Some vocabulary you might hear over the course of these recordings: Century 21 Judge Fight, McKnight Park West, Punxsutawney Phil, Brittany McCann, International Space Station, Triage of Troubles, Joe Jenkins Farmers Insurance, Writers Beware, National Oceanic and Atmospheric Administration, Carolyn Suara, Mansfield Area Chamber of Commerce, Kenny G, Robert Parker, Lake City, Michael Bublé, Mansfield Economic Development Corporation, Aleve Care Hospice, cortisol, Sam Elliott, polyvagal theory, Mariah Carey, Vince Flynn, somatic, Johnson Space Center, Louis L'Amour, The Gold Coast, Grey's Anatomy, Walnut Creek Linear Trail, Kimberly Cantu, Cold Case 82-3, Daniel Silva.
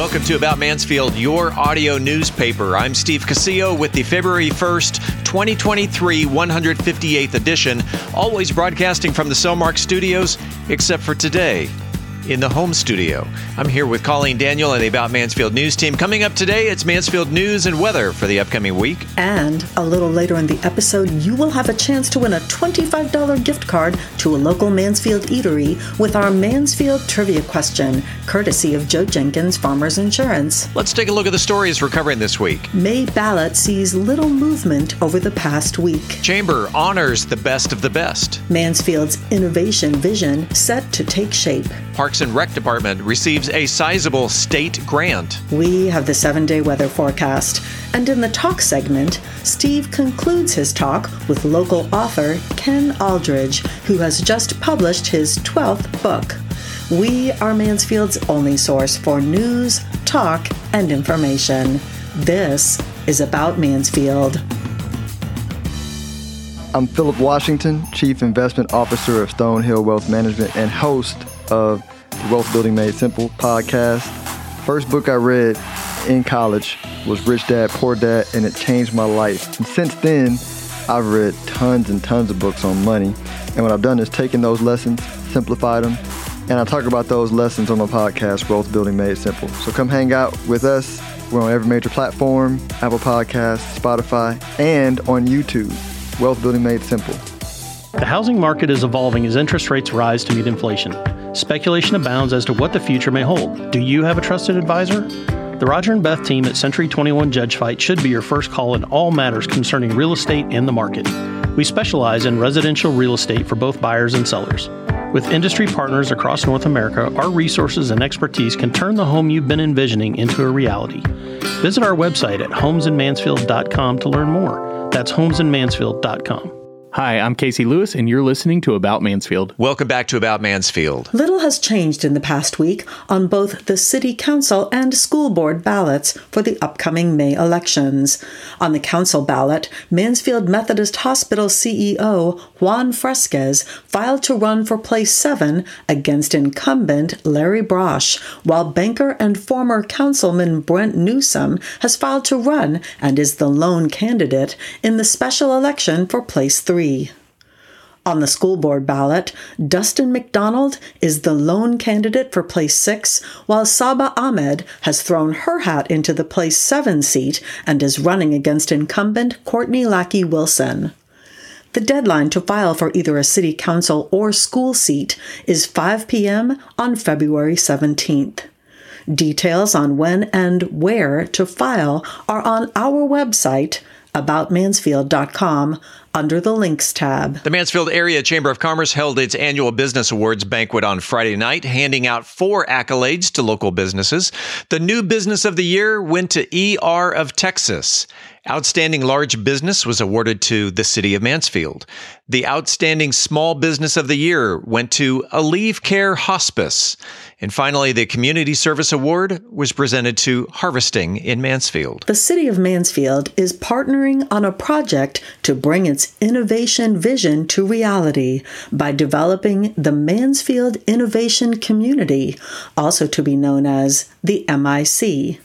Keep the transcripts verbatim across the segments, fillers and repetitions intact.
Welcome to About Mansfield, your audio newspaper. I'm Steve Casillo with the February first, twenty twenty-three one hundred fifty-eighth edition, always broadcasting from the Selmark studios, except for today, in the home studio. I'm here with Colleen Daniel and the About Mansfield News team. Coming up today, it's Mansfield news and weather for the upcoming week. And a little later in the episode, you will have a chance to win a twenty-five dollars gift card to a local Mansfield eatery with our Mansfield trivia question, courtesy of Joe Jenkins Farmers Insurance. Let's take a look at the stories we're covering this week. May ballot sees little movement over the past week. Chamber honors the best of the best. Mansfield's innovation vision set to take shape. Park Parks and Rec Department receives a sizable state grant. We have the seven-day weather forecast. And in the talk segment, Steve concludes his talk with local author Ken Aldridge, who has just published his twelfth book. We are Mansfield's only source for news, talk, and information. This is About Mansfield. I'm Philip Washington, Chief Investment Officer of Stonehill Wealth Management and host of Wealth Building Made Simple podcast. First book I read in college was Rich Dad, Poor Dad, and it changed my life. And since then, I've read tons and tons of books on money. And what I've done is taken those lessons, simplified them, and I talk about those lessons on my podcast, Wealth Building Made Simple. So come hang out with us. We're on every major platform, Apple Podcasts, Spotify, and on YouTube, Wealth Building Made Simple. The housing market is evolving as interest rates rise to meet inflation. Speculation abounds as to what the future may hold. Do you have a trusted advisor? The Roger and Beth team at Century twenty-one Judge Fight should be your first call in all matters concerning real estate and the market. We specialize in residential real estate for both buyers and sellers. With industry partners across North America, our resources and expertise can turn the home you've been envisioning into a reality. Visit our website at homes in mansfield dot com to learn more. That's homes in mansfield dot com. Hi, I'm Casey Lewis, and you're listening to About Mansfield. Welcome back to About Mansfield. Little has changed in the past week on both the City Council and School Board ballots for the upcoming May elections. On the Council ballot, Mansfield Methodist Hospital C E O Juan Fresquez filed to run for place seven against incumbent Larry Brosh, while banker and former Councilman Brent Newsom has filed to run and is the lone candidate in the special election for place three. On the school board ballot, Dustin McDonald is the lone candidate for place six, while Saba Ahmed has thrown her hat into the place seven seat and is running against incumbent Courtney Lackey Wilson. The deadline to file for either a city council or school seat is five p.m. on February seventeenth. Details on when and where to file are on our website, about mansfield dot com, under the Links tab. The Mansfield Area Chamber of Commerce held its annual Business Awards banquet on Friday night, handing out four accolades to local businesses. The New Business of the Year went to E R of Texas. Outstanding Large Business was awarded to the City of Mansfield. The Outstanding Small Business of the Year went to Aleve Care Hospice. And finally, the Community Service Award was presented to Harvesting in Mansfield. The City of Mansfield is partnering on a project to bring its innovation vision to reality by developing the Mansfield Innovation Community, also to be known as the M I C.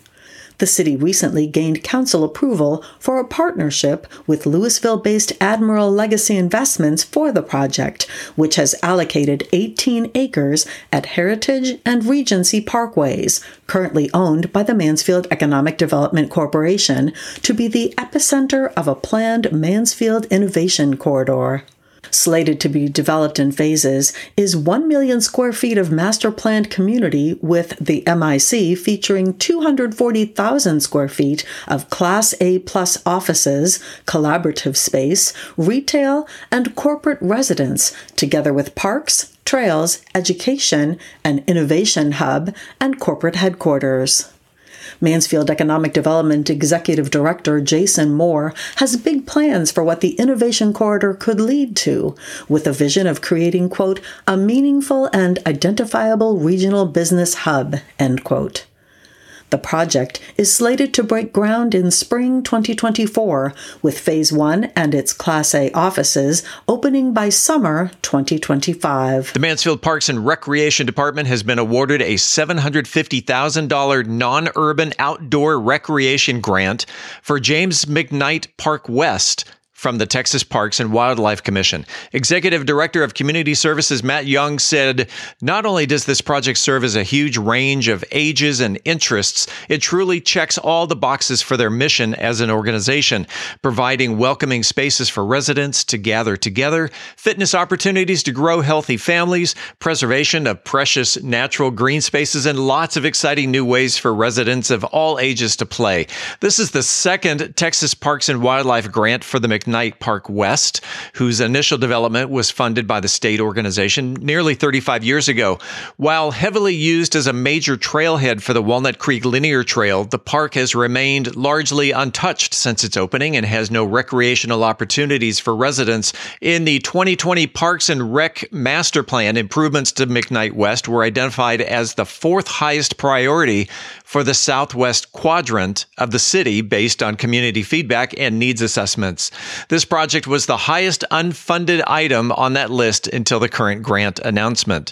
The city recently gained council approval for a partnership with Louisville-based Admiral Legacy Investments for the project, which has allocated eighteen acres at Heritage and Regency Parkways, currently owned by the Mansfield Economic Development Corporation, to be the epicenter of a planned Mansfield Innovation Corridor. Slated to be developed in phases is one million square feet of master planned community with the M I C featuring two hundred forty thousand square feet of Class A plus offices, collaborative space, retail, and corporate residence, together with parks, trails, education, an innovation hub, and corporate headquarters. Mansfield Economic Development Executive Director Jason Moore has big plans for what the Innovation Corridor could lead to, with a vision of creating, quote, a meaningful and identifiable regional business hub, end quote. The project is slated to break ground in spring twenty twenty-four, with Phase one and its Class A offices opening by summer twenty twenty-five. The Mansfield Parks and Recreation Department has been awarded a seven hundred fifty thousand dollars non-urban outdoor recreation grant for James McKnight Park West from the Texas Parks and Wildlife Commission. Executive Director of Community Services Matt Young said, "Not only does this project serve as a huge range of ages and interests, it truly checks all the boxes for their mission as an organization, providing welcoming spaces for residents to gather together, fitness opportunities to grow healthy families, preservation of precious natural green spaces, and lots of exciting new ways for residents of all ages to play." This is the second Texas Parks and Wildlife grant for the McDonald's McKnight Park West, whose initial development was funded by the state organization nearly thirty-five years ago. While heavily used as a major trailhead for the Walnut Creek Linear Trail, the park has remained largely untouched since its opening and has no recreational opportunities for residents. In the twenty twenty Parks and Rec Master Plan, improvements to McKnight West were identified as the fourth highest priority for the southwest quadrant of the city based on community feedback and needs assessments. This project was the highest unfunded item on that list until the current grant announcement.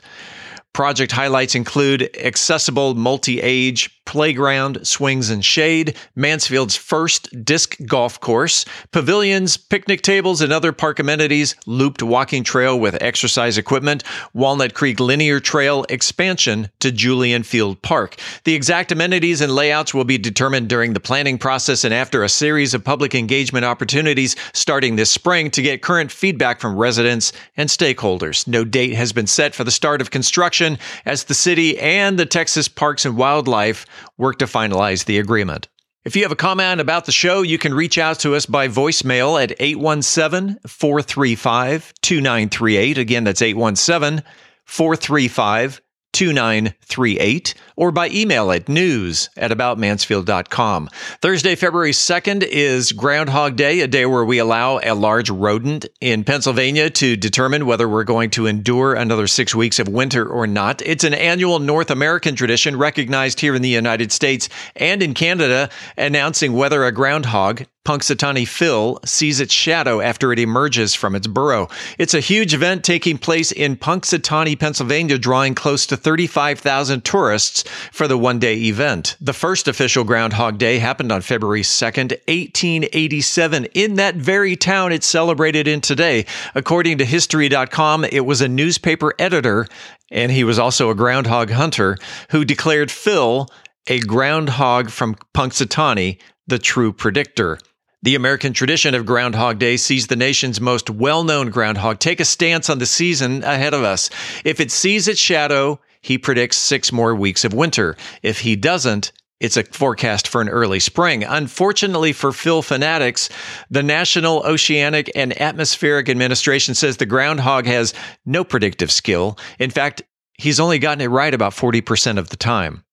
Project highlights include accessible multi-age playground, swings and shade, Mansfield's first disc golf course, pavilions, picnic tables, and other park amenities, looped walking trail with exercise equipment, Walnut Creek Linear Trail expansion to Julian Field Park. The exact amenities and layouts will be determined during the planning process and after a series of public engagement opportunities starting this spring to get current feedback from residents and stakeholders. No date has been set for the start of construction, as the city and the Texas Parks and Wildlife work to finalize the agreement. If you have a comment about the show, you can reach out to us by voicemail at eight one seven, four three five, two nine three eight. Again, that's eight one seven, four three five, two nine three eight, or by email at news at about mansfield dot com. Thursday, February second is Groundhog Day, a day where we allow a large rodent in Pennsylvania to determine whether we're going to endure another six weeks of winter or not. It's an annual North American tradition recognized here in the United States and in Canada, announcing whether a groundhog, Punxsutawney Phil, sees its shadow after it emerges from its burrow. It's a huge event taking place in Punxsutawney, Pennsylvania, drawing close to thirty-five thousand tourists for the one-day event. The first official Groundhog Day happened on February second, eighteen eighty-seven, in that very town it's celebrated in today. According to History dot com, it was a newspaper editor, and he was also a groundhog hunter, who declared Phil, a groundhog from Punxsutawney, the true predictor. The American tradition of Groundhog Day sees the nation's most well-known groundhog take a stance on the season ahead of us. If it sees its shadow, he predicts six more weeks of winter. If he doesn't, it's a forecast for an early spring. Unfortunately for Phil fanatics, the National Oceanic and Atmospheric Administration says the groundhog has no predictive skill. In fact, he's only gotten it right about forty percent of the time.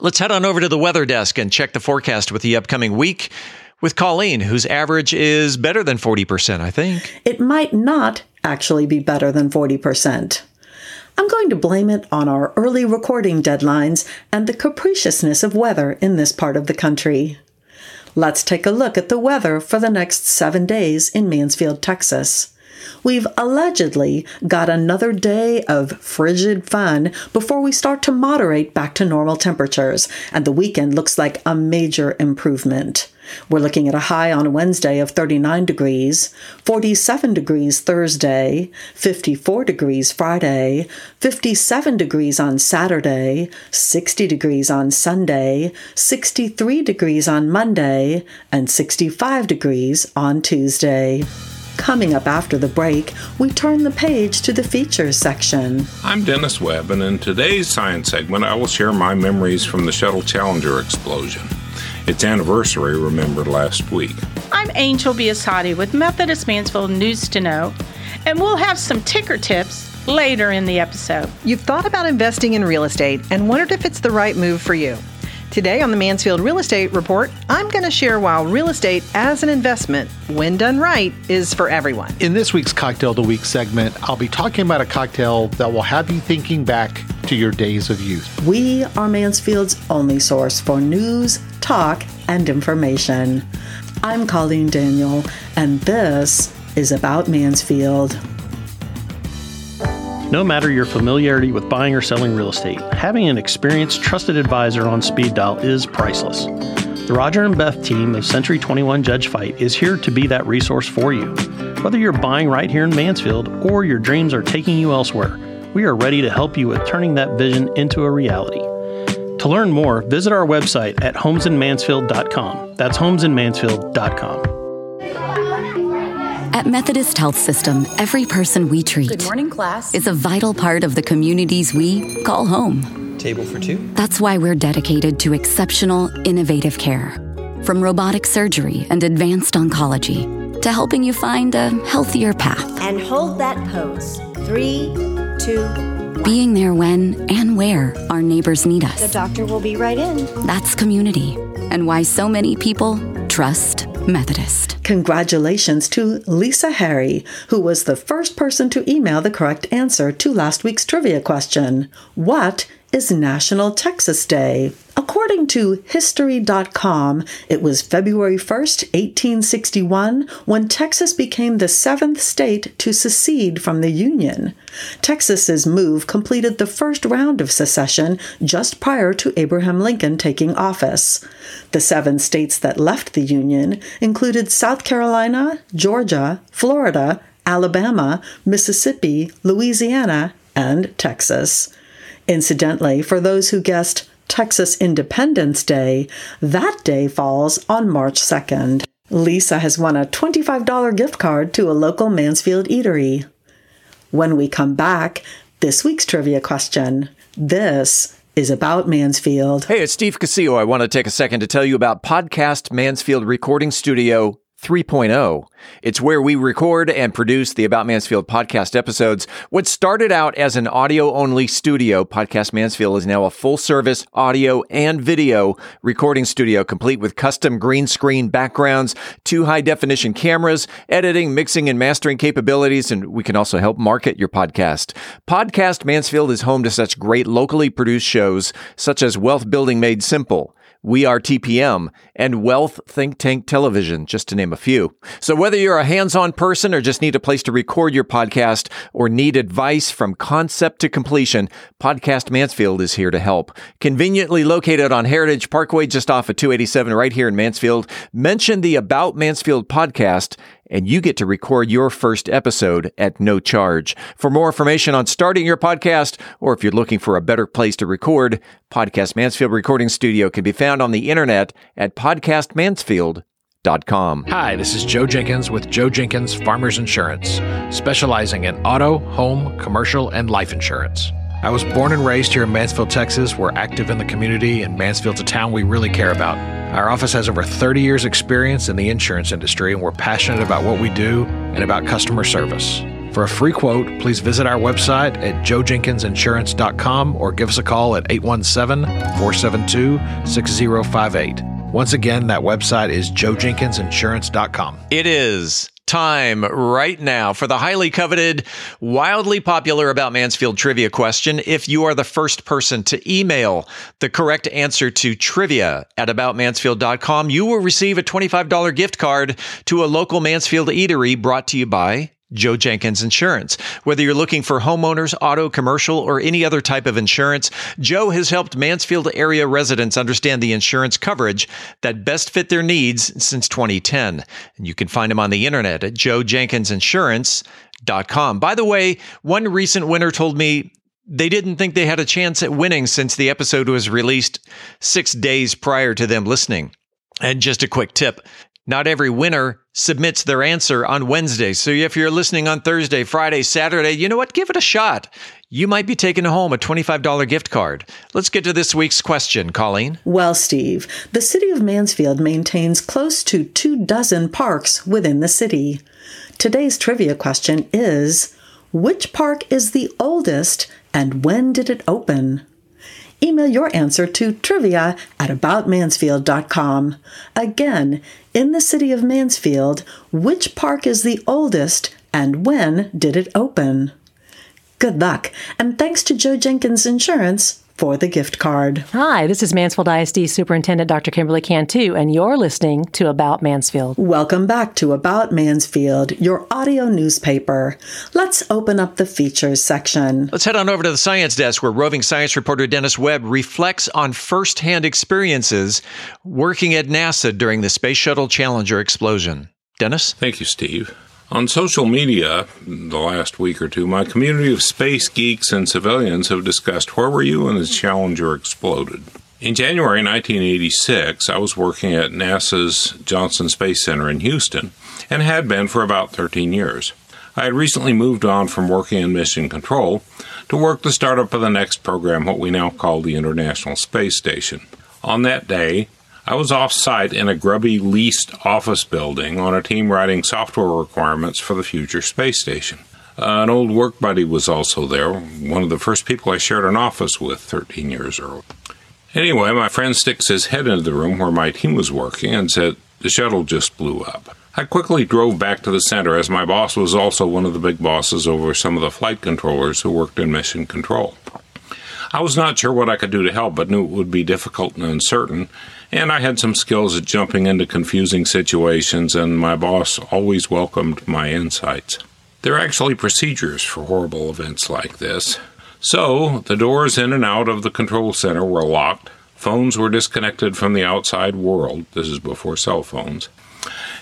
Let's head on over to the weather desk and check the forecast with the upcoming week with Colleen, whose average is better than forty percent, I think. It might not actually be better than forty percent. I'm going to blame it on our early recording deadlines and the capriciousness of weather in this part of the country. Let's take a look at the weather for the next seven days in Mansfield, Texas. We've allegedly got another day of frigid fun before we start to moderate back to normal temperatures, and the weekend looks like a major improvement. We're looking at a high on Wednesday of thirty-nine degrees, forty-seven degrees Thursday, fifty-four degrees Friday, fifty-seven degrees on Saturday, sixty degrees on Sunday, sixty-three degrees on Monday, and sixty-five degrees on Tuesday. Coming up after the break, we turn the page to the features section. I'm Dennis Webb, and in today's science segment, I will share my memories from the Shuttle Challenger explosion. Its anniversary remembered last week. I'm Angel Biasotti with Methodist Mansfield News to Know, and we'll have some ticker tips later in the episode. You've thought about investing in real estate and wondered if it's the right move for you. Today on the Mansfield Real Estate Report, I'm going to share why real estate as an investment, when done right, is for everyone. In this week's Cocktail of the Week segment, I'll be talking about a cocktail that will have you thinking back to your days of youth. We are Mansfield's only source for news, talk, and information. I'm Colleen Daniel, and this is About Mansfield. No matter your familiarity with buying or selling real estate, having an experienced, trusted advisor on speed dial is priceless. The Roger and Beth team of Century twenty-one Judge Fight is here to be that resource for you. Whether you're buying right here in Mansfield or your dreams are taking you elsewhere, we are ready to help you with turning that vision into a reality. To learn more, visit our website at homes in mansfield dot com. That's homes in mansfield dot com. At Methodist Health System, every person we treat Good morning, class. Is a vital part of the communities we call home. Table for two. That's why we're dedicated to exceptional, innovative care. From robotic surgery and advanced oncology to helping you find a healthier path. And hold that pose. Three, two, one. Being there when and where our neighbors need us. The doctor will be right in. That's community, and why so many people trust Methodist. Congratulations to Lisa Harry, who was the first person to email the correct answer to last week's trivia question. What is National Texas Day? According to History dot com, it was February first, eighteen sixty-one, when Texas became the seventh state to secede from the Union. Texas's move completed the first round of secession just prior to Abraham Lincoln taking office. The seven states that left the Union included South Carolina, Georgia, Florida, Alabama, Mississippi, Louisiana, and Texas. Incidentally, for those who guessed Texas Independence Day, that day falls on March second. Lisa has won a twenty-five dollars gift card to a local Mansfield eatery. When we come back, this week's trivia question. This is About Mansfield. Hey, it's Steve Casillo. I want to take a second to tell you about Podcast Mansfield Recording Studio three point oh. It's where we record and produce the About Mansfield podcast episodes. What started out as an audio-only studio, Podcast Mansfield is now a full-service audio and video recording studio, complete with custom green screen backgrounds, two high-definition cameras, editing, mixing, and mastering capabilities, and we can also help market your podcast. Podcast Mansfield is home to such great locally produced shows such as Wealth Building Made Simple, We Are T P M, and Wealth Think Tank Television, just to name a few. So whether you're a hands-on person or just need a place to record your podcast or need advice from concept to completion, Podcast Mansfield is here to help. Conveniently located on Heritage Parkway, just off of two eighty-seven right here in Mansfield, mention the About Mansfield podcast and you get to record your first episode at no charge. For more information on starting your podcast, or if you're looking for a better place to record, Podcast Mansfield Recording Studio can be found on the internet at podcast mansfield dot com. Hi, this is Joe Jenkins with Joe Jenkins Farmers Insurance, specializing in auto, home, commercial, and life insurance. I was born and raised here in Mansfield, Texas. We're active in the community, and Mansfield's a town we really care about. Our office has over thirty years' experience in the insurance industry, and we're passionate about what we do and about customer service. For a free quote, please visit our website at joe jenkins insurance dot com or give us a call at eight one seven, four seven two, six zero five eight. Once again, that website is joe jenkins insurance dot com. It is time right now for the highly coveted, wildly popular About Mansfield trivia question. If you are the first person to email the correct answer to trivia at about mansfield dot com, you will receive a twenty-five dollars gift card to a local Mansfield eatery, brought to you by Joe Jenkins Insurance. Whether you're looking for homeowners, auto, commercial, or any other type of insurance, Joe has helped Mansfield area residents understand the insurance coverage that best fit their needs since twenty ten. And you can find him on the internet at joe jenkins insurance dot com. By the way, one recent winner told me they didn't think they had a chance at winning since the episode was released six days prior to them listening. And just a quick tip, not every winner submits their answer on Wednesday. So if you're listening on Thursday, Friday, Saturday, you know what? Give it a shot. You might be taking home a twenty-five dollars gift card. Let's get to this week's question, Colleen. Well, Steve, the city of Mansfield maintains close to two dozen parks within the city. Today's trivia question is, which park is the oldest and when did it open? Email your answer to trivia at about mansfield dot com. Again, in the city of Mansfield, which park is the oldest and when did it open? Good luck, and thanks to Joe Jenkins Insurance for the gift card. Hi, this is Mansfield I S D Superintendent Doctor Kimberly Cantu, and you're listening to About Mansfield. Welcome back to About Mansfield, your audio newspaper. Let's open up the features section. Let's head on over to the science desk, where roving science reporter Dennis Webb reflects on firsthand experiences working at NASA during the Space Shuttle Challenger explosion. Dennis? Thank you, Steve. On social media, the last week or two, my community of space geeks and civilians have discussed where were you when the Challenger exploded. In January nineteen eighty-six, I was working at NASA's Johnson Space Center in Houston, and had been for about thirteen years. I had recently moved on from working in mission control to work the startup of the next program, what we now call the International Space Station. On that day, I was off-site in a grubby leased office building on a team writing software requirements for the future space station. Uh, an old work buddy was also there, one of the first people I shared an office with thirteen years earlier. Anyway, my friend sticks his head into the room where my team was working and said, "The shuttle just blew up." I quickly drove back to the center, as my boss was also one of the big bosses over some of the flight controllers who worked in mission control. I was not sure what I could do to help, but knew it would be difficult and uncertain, and I had some skills at jumping into confusing situations, and my boss always welcomed my insights. There are actually procedures for horrible events like this. So, the doors in and out of the control center were locked, phones were disconnected from the outside world, this is before cell phones,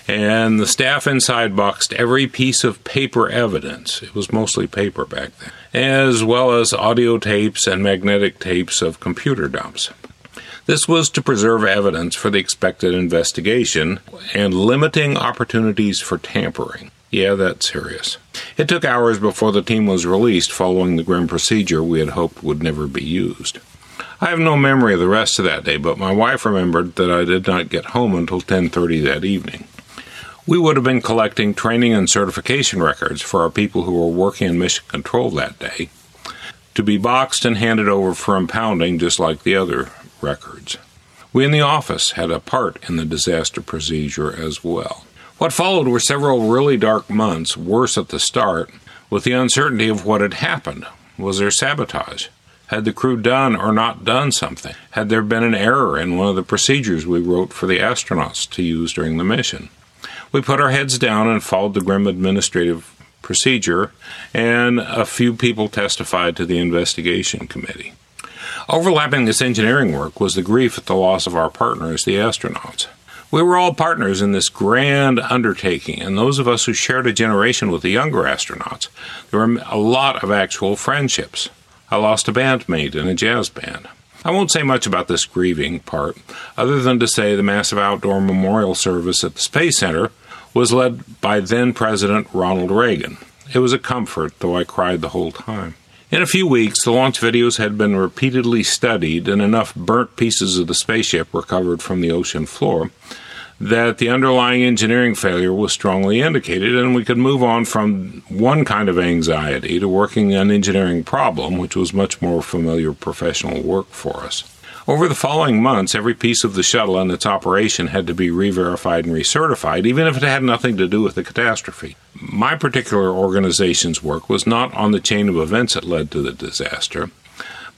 and the staff inside boxed every piece of paper evidence, it was mostly paper back then, as well as audio tapes and magnetic tapes of computer dumps. This was to preserve evidence for the expected investigation and limiting opportunities for tampering. Yeah, that's serious. It took hours before the team was released following the grim procedure we had hoped would never be used. I have no memory of the rest of that day, but my wife remembered that I did not get home until ten thirty that evening. We would have been collecting training and certification records for our people who were working in mission control that day, to be boxed and handed over for impounding just like the other records. We in the office had a part in the disaster procedure as well. What followed were several really dark months, worse at the start, with the uncertainty of what had happened. Was there sabotage? Had the crew done or not done something? Had there been an error in one of the procedures we wrote for the astronauts to use during the mission? We put our heads down and followed the grim administrative procedure, and a few people testified to the investigation committee. Overlapping this engineering work was the grief at the loss of our partners, the astronauts. We were all partners in this grand undertaking, and those of us who shared a generation with the younger astronauts, there were a lot of actual friendships. I lost a bandmate in a jazz band. I won't say much about this grieving part, other than to say the massive outdoor memorial service at the Space Center was led by then-President Ronald Reagan. It was a comfort, though I cried the whole time. In a few weeks, the launch videos had been repeatedly studied, and enough burnt pieces of the spaceship recovered from the ocean floor that the underlying engineering failure was strongly indicated, and we could move on from one kind of anxiety to working an engineering problem, which was much more familiar professional work for us. Over the following months, every piece of the shuttle and its operation had to be re-verified and recertified, even if it had nothing to do with the catastrophe. My particular organization's work was not on the chain of events that led to the disaster,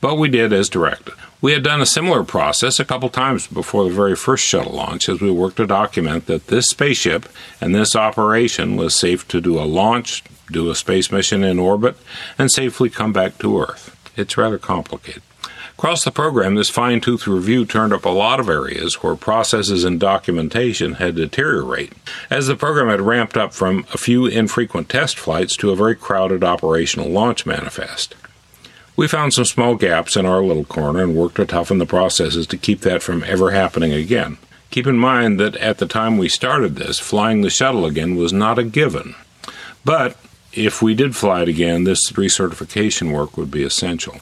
but we did as directed. We had done a similar process a couple times before the very first shuttle launch, as we worked to document that this spaceship and this operation was safe to do a launch, do a space mission in orbit, and safely come back to Earth. It's rather complicated. Across the program, this fine-tooth review turned up a lot of areas where processes and documentation had deteriorated, as the program had ramped up from a few infrequent test flights to a very crowded operational launch manifest. We found some small gaps in our little corner and worked to toughen the processes to keep that from ever happening again. Keep in mind that at the time we started this, flying the shuttle again was not a given. But if we did fly it again, this recertification work would be essential.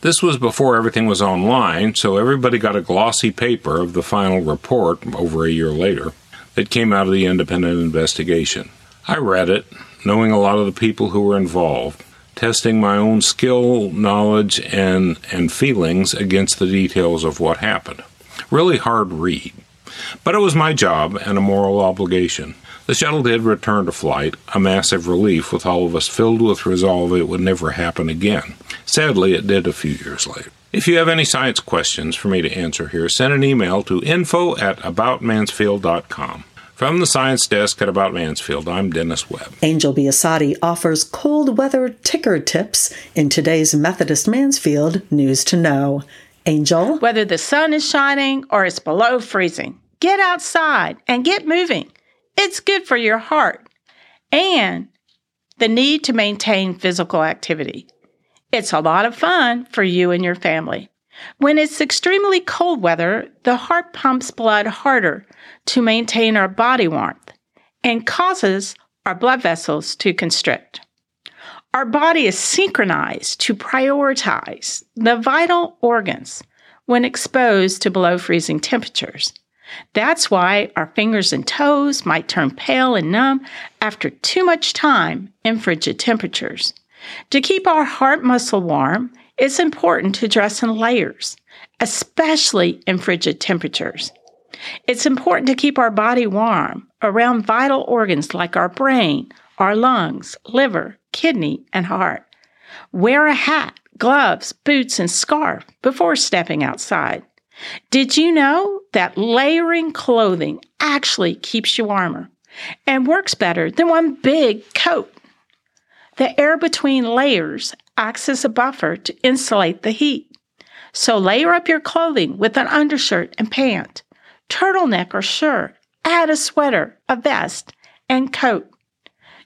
This was before everything was online, so everybody got a glossy paper of the final report over a year later that came out of the independent investigation. I read it, knowing a lot of the people who were involved, testing my own skill, knowledge, and, and feelings against the details of what happened. Really hard read. But it was my job and a moral obligation. The shuttle did return to flight, a massive relief with all of us filled with resolve it would never happen again. Sadly, it did a few years later. If you have any science questions for me to answer here, send an email to info at about mansfield dot com. From the Science Desk at About Mansfield, I'm Dennis Webb. Angel Biasotti offers cold weather ticker tips in today's Methodist Mansfield News to Know. Angel? Whether the sun is shining or it's below freezing, get outside and get moving. It's good for your heart and the need to maintain physical activity. It's a lot of fun for you and your family. When it's extremely cold weather, the heart pumps blood harder to maintain our body warmth and causes our blood vessels to constrict. Our body is synchronized to prioritize the vital organs when exposed to below freezing temperatures. That's why our fingers and toes might turn pale and numb after too much time in frigid temperatures. To keep our heart muscle warm, it's important to dress in layers, especially in frigid temperatures. It's important to keep our body warm around vital organs like our brain, our lungs, liver, kidney, and heart. Wear a hat, gloves, boots, and scarf before stepping outside. Did you know that layering clothing actually keeps you warmer and works better than one big coat? The air between layers acts as a buffer to insulate the heat. So layer up your clothing with an undershirt and pant, turtleneck or shirt, add a sweater, a vest, and coat.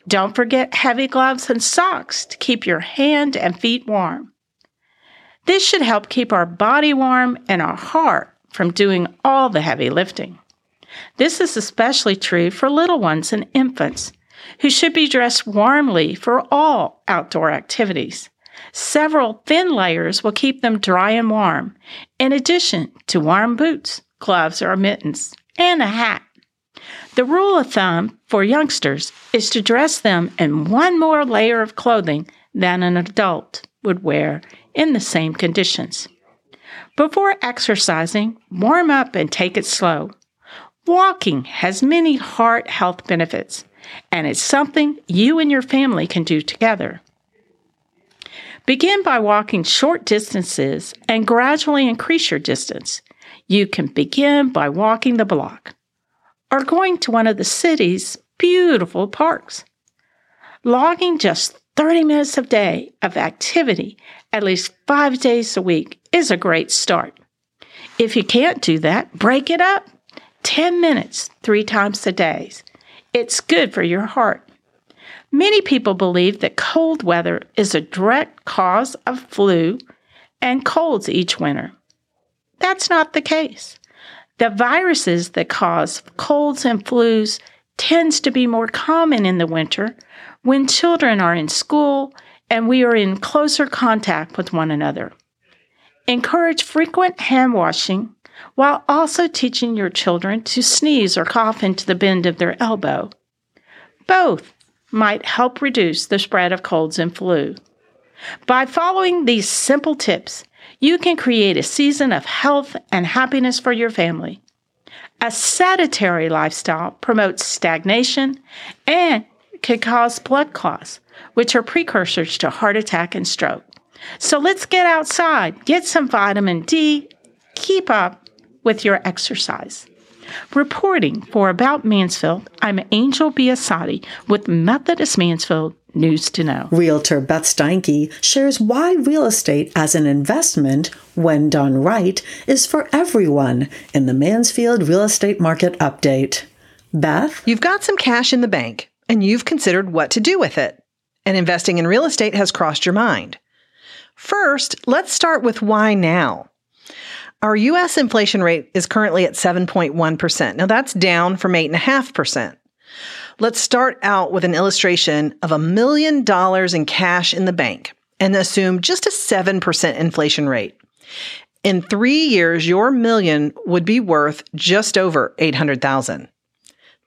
Don't forget heavy gloves and socks to keep your hand and feet warm. This should help keep our body warm and our heart from doing all the heavy lifting. This is especially true for little ones and infants, who should be dressed warmly for all outdoor activities. Several thin layers will keep them dry and warm, in addition to warm boots, gloves or mittens, and a hat. The rule of thumb for youngsters is to dress them in one more layer of clothing than an adult would wear in the same conditions. Before exercising, warm up and take it slow. Walking has many heart health benefits, and it's something you and your family can do together. Begin by walking short distances and gradually increase your distance. You can begin by walking the block or going to one of the city's beautiful parks. Logging just thirty minutes a day of activity at least five days a week is a great start. If you can't do that, break it up. ten minutes three times a day. It's good for your heart. Many people believe that cold weather is a direct cause of flu and colds each winter. That's not the case. The viruses that cause colds and flus tends to be more common in the winter when children are in school and we are in closer contact with one another. Encourage frequent hand washing, while also teaching your children to sneeze or cough into the bend of their elbow. Both might help reduce the spread of colds and flu. By following these simple tips, you can create a season of health and happiness for your family. A sedentary lifestyle promotes stagnation and can cause blood clots, which are precursors to heart attack and stroke. So let's get outside, get some vitamin D, keep up with your exercise. Reporting for About Mansfield, I'm Angel Biasotti with Methodist Mansfield News to Know. Realtor Beth Steinke shares why real estate as an investment, when done right, is for everyone in the Mansfield Real Estate Market Update. Beth? You've got some cash in the bank, and you've considered what to do with it, and investing in real estate has crossed your mind. First, let's start with why now. Our U S inflation rate is currently at seven point one percent. Now that's down from eight point five percent. Let's start out with an illustration of a million dollars in cash in the bank and assume just a seven percent inflation rate. In three years, your million would be worth just over eight hundred thousand dollars.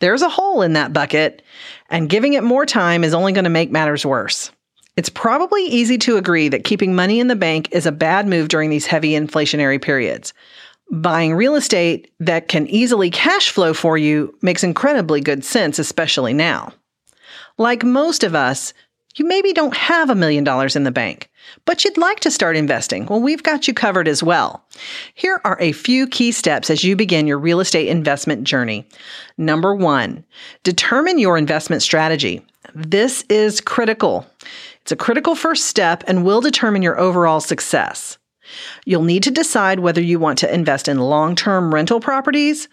There's a hole in that bucket, and giving it more time is only going to make matters worse. It's probably easy to agree that keeping money in the bank is a bad move during these heavy inflationary periods. buying real estate that can easily cash flow for you makes incredibly good sense, especially now. Like most of us, you maybe don't have a million dollars in the bank, but you'd like to start investing. Well, we've got you covered as well. Here are a few key steps as you begin your real estate investment journey. Number one, determine your investment strategy. This is critical. It's a critical first step and will determine your overall success. You'll need to decide whether you want to invest in long-term rental properties,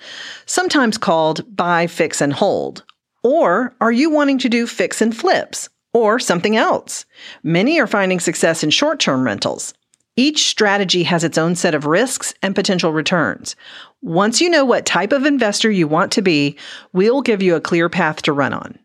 sometimes called buy, fix, and hold, or are you wanting to do fix and flips? Or something else. Many are finding success in short-term rentals. Each strategy has its own set of risks and potential returns. Once you know what type of investor you want to be, we'll give you a clear path to run on.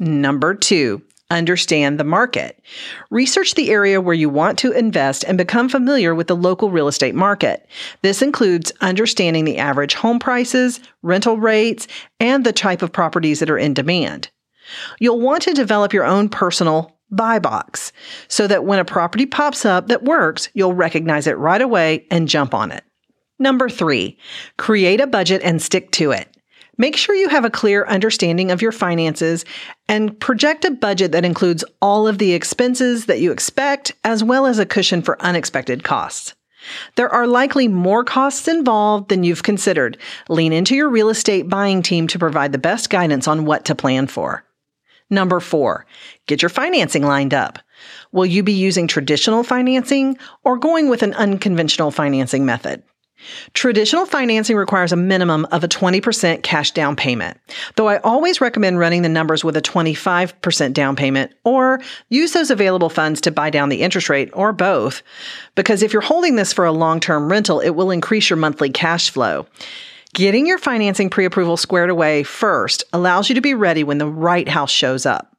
Number two, understand the market. Research the area where you want to invest and become familiar with the local real estate market. This includes understanding the average home prices, rental rates, and the type of properties that are in demand. You'll want to develop your own personal buy box so that when a property pops up that works, you'll recognize it right away and jump on it. Number three, create a budget and stick to it. Make sure you have a clear understanding of your finances and project a budget that includes all of the expenses that you expect, as well as a cushion for unexpected costs. There are likely more costs involved than you've considered. Lean into your real estate buying team to provide the best guidance on what to plan for. Number four, get your financing lined up. Will you be using traditional financing or going with an unconventional financing method? Traditional financing requires a minimum of a twenty percent cash down payment, though I always recommend running the numbers with a twenty-five percent down payment or use those available funds to buy down the interest rate or both, because if you're holding this for a long-term rental, it will increase your monthly cash flow. Getting your financing pre-approval squared away first allows you to be ready when the right house shows up.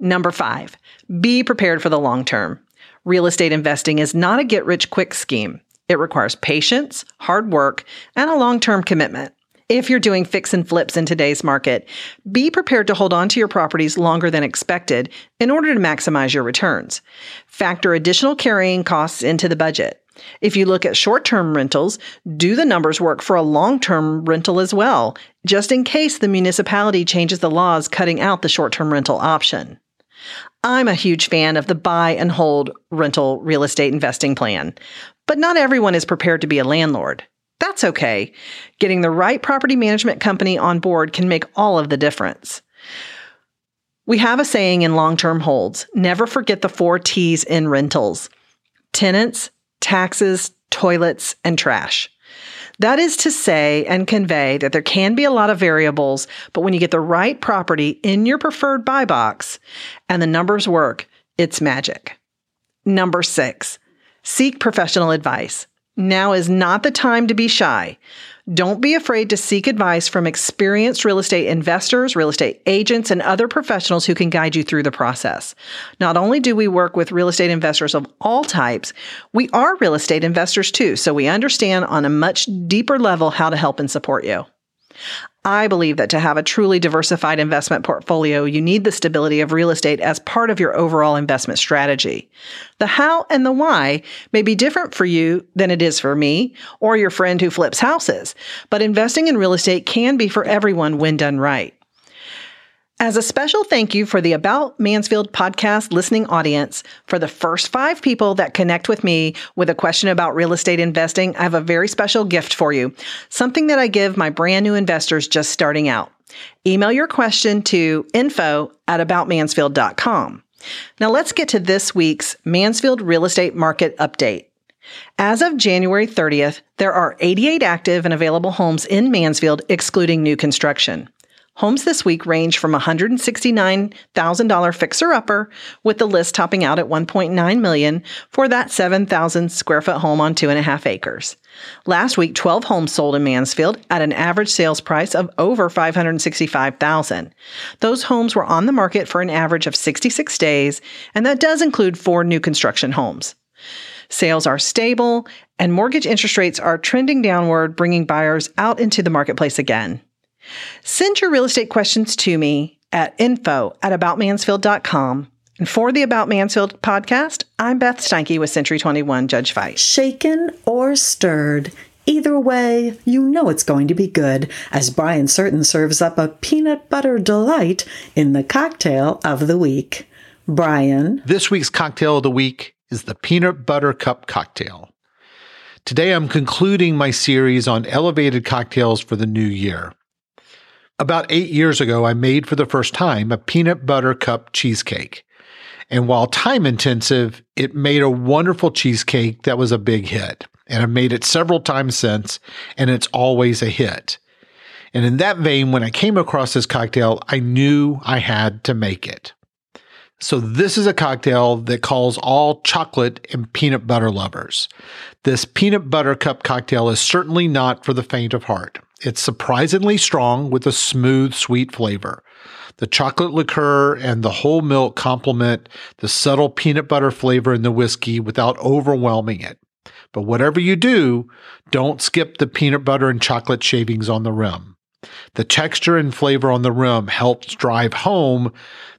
Number five, be prepared for the long term. Real estate investing is not a get-rich-quick scheme. It requires patience, hard work, and a long-term commitment. If you're doing fix and flips in today's market, be prepared to hold on to your properties longer than expected in order to maximize your returns. Factor additional carrying costs into the budget. If you look at short-term rentals, do the numbers work for a long-term rental as well, just in case the municipality changes the laws cutting out the short-term rental option. I'm a huge fan of the buy and hold rental real estate investing plan, but not everyone is prepared to be a landlord. That's okay. Getting the right property management company on board can make all of the difference. We have a saying in long-term holds, never forget the four T's in rentals: tenants, taxes, toilets, and trash. That is to say and convey that there can be a lot of variables, but when you get the right property in your preferred buy box and the numbers work, it's magic. Number six, seek professional advice. Now is not the time to be shy. Don't be afraid to seek advice from experienced real estate investors, real estate agents, and other professionals who can guide you through the process. Not only do we work with real estate investors of all types, we are real estate investors too, so we understand on a much deeper level how to help and support you. I believe that to have a truly diversified investment portfolio, you need the stability of real estate as part of your overall investment strategy. The how and the why may be different for you than it is for me or your friend who flips houses, but investing in real estate can be for everyone when done right. As a special thank you for the About Mansfield podcast listening audience, for the first five people that connect with me with a question about real estate investing, I have a very special gift for you, something that I give my brand new investors just starting out. Email your question to info at about mansfield dot com. Now let's get to this week's Mansfield Real Estate Market Update. As of January thirtieth, there are eighty-eight active and available homes in Mansfield, excluding new construction. Homes this week range from one hundred sixty-nine thousand dollars fixer-upper, with the list topping out at one point nine million dollars for that seven thousand square foot home on two and a half acres. Last week, twelve homes sold in Mansfield at an average sales price of over five hundred sixty-five thousand dollars. Those homes were on the market for an average of sixty-six days, and that does include four new construction homes. Sales are stable, and mortgage interest rates are trending downward, bringing buyers out into the marketplace again. Send your real estate questions to me at info at about mansfield dot com. And for the About Mansfield podcast, I'm Beth Steinke with Century twenty-one Judge Fight. Shaken or stirred, Either way, you know it's going to be good, as Brian Certain serves up a peanut butter delight in the cocktail of the week. Brian? This week's cocktail of the week is the Peanut Butter Cup Cocktail. Today I'm concluding my series on elevated cocktails for the new year. About eight years ago, I made for the first time a peanut butter cup cheesecake. And while time-intensive, it made a wonderful cheesecake that was a big hit. And I've made it several times since, and it's always a hit. And in that vein, when I came across this cocktail, I knew I had to make it. So this is a cocktail that calls all chocolate and peanut butter lovers. This peanut butter cup cocktail is certainly not for the faint of heart. It's surprisingly strong with a smooth, sweet flavor. The chocolate liqueur and the whole milk complement the subtle peanut butter flavor in the whiskey without overwhelming it. But whatever you do, don't skip the peanut butter and chocolate shavings on the rim. The texture and flavor on the rim helps drive home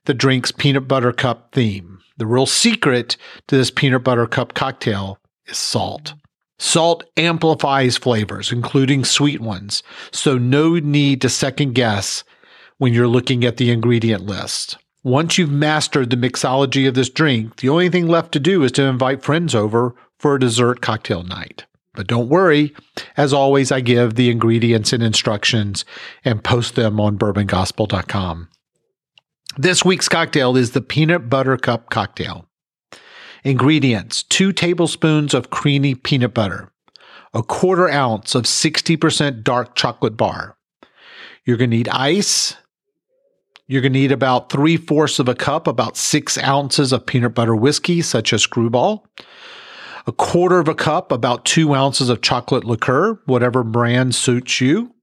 the drink's peanut butter cup theme. The real secret to this peanut butter cup cocktail is salt. Salt amplifies flavors, including sweet ones, so no need to second guess when you're looking at the ingredient list. Once you've mastered the mixology of this drink, the only thing left to do is to invite friends over for a dessert cocktail night. But don't worry, as always, I give the ingredients and instructions and post them on bourbon gospel dot com. This week's cocktail is the Peanut Butter Cup Cocktail. Ingredients: two tablespoons of creamy peanut butter, a quarter ounce of sixty percent dark chocolate bar. You're going to need ice. You're going to need about three-fourths of a cup, about six ounces of peanut butter whiskey, such as Screwball. A quarter of a cup, about two ounces of chocolate liqueur, whatever brand suits you.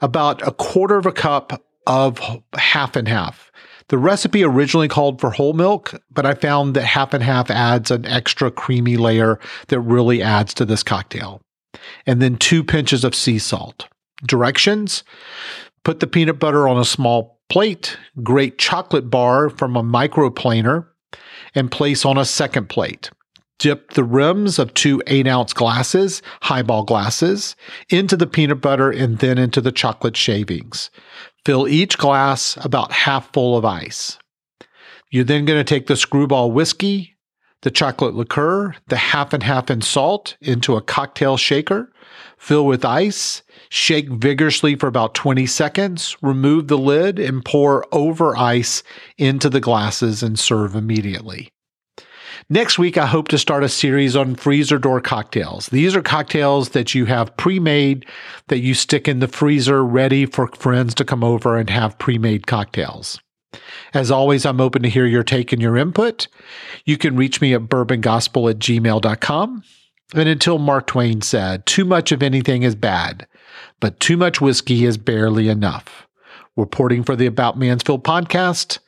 About a quarter of a cup of half and half. The recipe originally called for whole milk, but I found that half and half adds an extra creamy layer that really adds to this cocktail. And then two pinches of sea salt. Directions: put the peanut butter on a small plate, grate chocolate bar from a microplaner, and place on a second plate. Dip the rims of two eight-ounce glasses, highball glasses, into the peanut butter and then into the chocolate shavings. Fill each glass about half full of ice. You're then going to take the Screwball whiskey, the chocolate liqueur, the half and half and salt into a cocktail shaker, fill with ice, shake vigorously for about twenty seconds, remove the lid, and pour over ice into the glasses and serve immediately. Next week, I hope to start a series on freezer door cocktails. These are cocktails that you have pre-made, that you stick in the freezer ready for friends to come over and have pre-made cocktails. As always, I'm open to hear your take and your input. You can reach me at bourbon gospel at gmail dot com. And until Mark Twain said, too much of anything is bad, but too much whiskey is barely enough. Reporting for the About Mansfield podcast,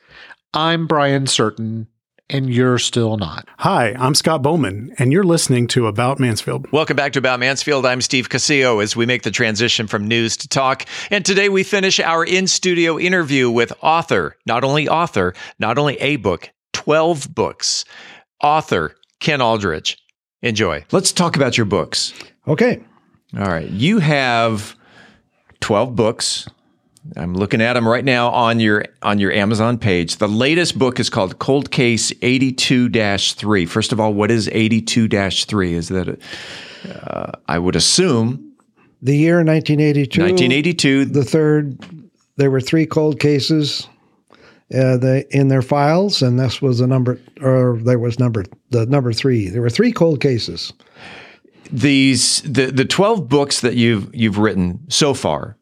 I'm Brian Certain. And you're still not. Hi, I'm Scott Bowman, and you're listening to About Mansfield. Welcome back to About Mansfield. I'm Steve Casillo as we make the transition from news to talk. And today we finish our in-studio interview with author, not only author, not only a book, twelve books, author Ken Aldridge. Enjoy. Let's talk about your books. Okay. All right. You have twelve books. I'm looking at them right now on your on your Amazon page. The latest book is called Cold Case eighty-two dash three. First of all, what is eighty-two dash three? Is that a, uh, I would assume the year nineteen eighty-two. nineteen eighty-two. The third. There were three cold cases uh, the, in their files, and this was a number, or there was number the number three. There were three cold cases. These the the twelve books that you've you've written so far.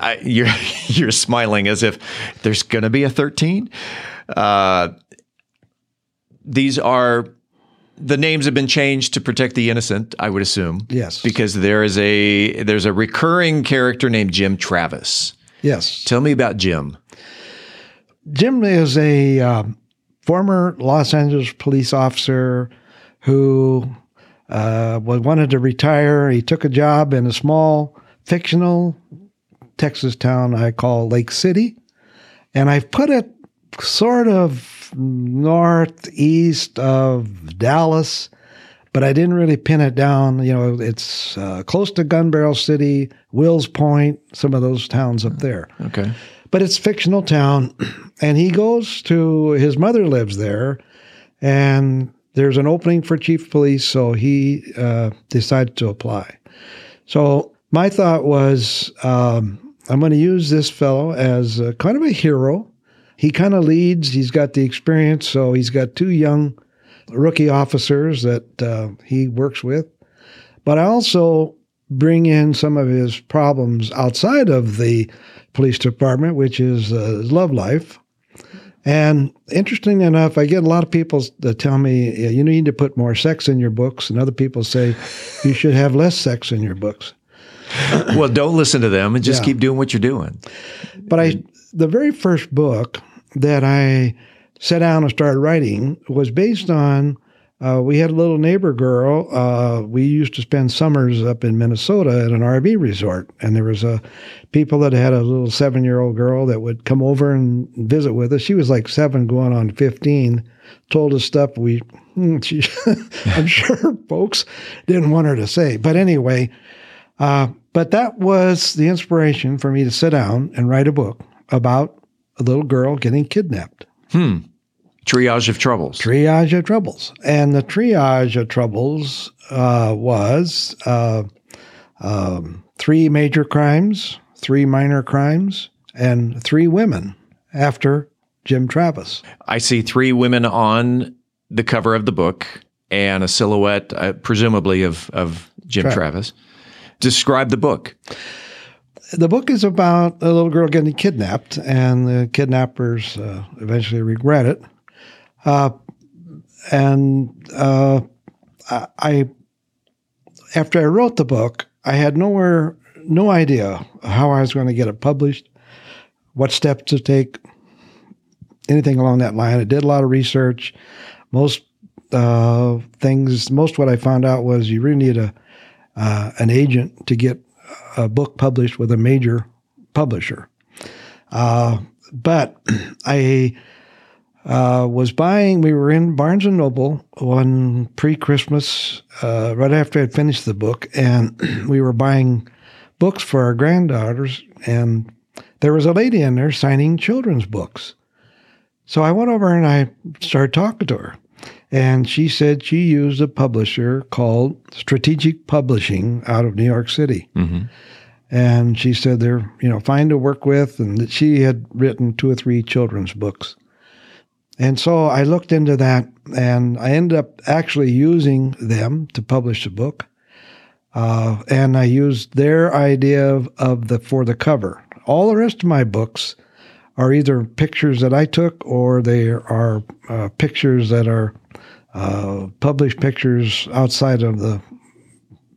I, you're you're smiling as if there's going to be a thirteen. Uh, these are the names have been changed to protect the innocent, I would assume. Yes, because there is a there's a recurring character named Jim Travis. Yes, tell me about Jim. Jim is a uh, former Los Angeles police officer who uh, wanted to retire. He took a job in a small fictional Texas town I call Lake City, and I've put it sort of northeast of Dallas, but I didn't really pin it down. You know, it's uh, close to Gun Barrel City, Wills Point, some of those towns up there. Okay. But it's a fictional town, and he goes to, his mother lives there, and there's an opening for chief of police, so he uh, decided to apply. So my thought was, um, I'm going to use this fellow as a, kind of a hero. He kind of leads. He's got the experience, so he's got two young rookie officers that uh, he works with. But I also bring in some of his problems outside of the police department, which is uh, his love life. And interestingly enough, I get a lot of people that tell me, you need to put more sex in your books, and other people say, you should have less sex in your books. Well, don't listen to them and just yeah. keep doing what you're doing. But I, the very first book that I sat down and started writing was based on, uh, we had a little neighbor girl. Uh, we used to spend summers up in Minnesota at an R V resort. And there was a, people that had a little seven-year-old girl that would come over and visit with us. She was like seven going on fifteen, told us stuff we, she, I'm sure folks didn't want her to say. But anyway, uh, but that was the inspiration for me to sit down and write a book about a little girl getting kidnapped. Hmm. Triage of Troubles. Triage of Troubles. And the Triage of Troubles uh, was uh, um, three major crimes, three minor crimes, and three women after Jim Travis. I see three women on the cover of the book and a silhouette, uh, presumably, of, of Jim Tra- Travis. Describe the book. The book is about a little girl getting kidnapped, and the kidnappers uh, eventually regret it. Uh, and uh, I, after I wrote the book, I had nowhere, no idea how I was going to get it published, what steps to take, anything along that line. I did a lot of research. Most uh, things, most what I found out was you really need a uh, an agent to get a book published with a major publisher. Uh, but I... Uh, was buying, we were in Barnes and Noble one pre-Christmas, uh, right after I'd finished the book, and we were buying books for our granddaughters, and there was a lady in there signing children's books. So I went over and I started talking to her, and she said she used a publisher called Strategic Publishing out of New York City. Mm-hmm. And she said they're, you know, fine to work with, and that she had written two or three children's books. And so I looked into that, and I ended up actually using them to publish the book. Uh, and I used their idea of, of the for the cover. All the rest of my books are either pictures that I took, or they are uh, pictures that are uh, published pictures outside of the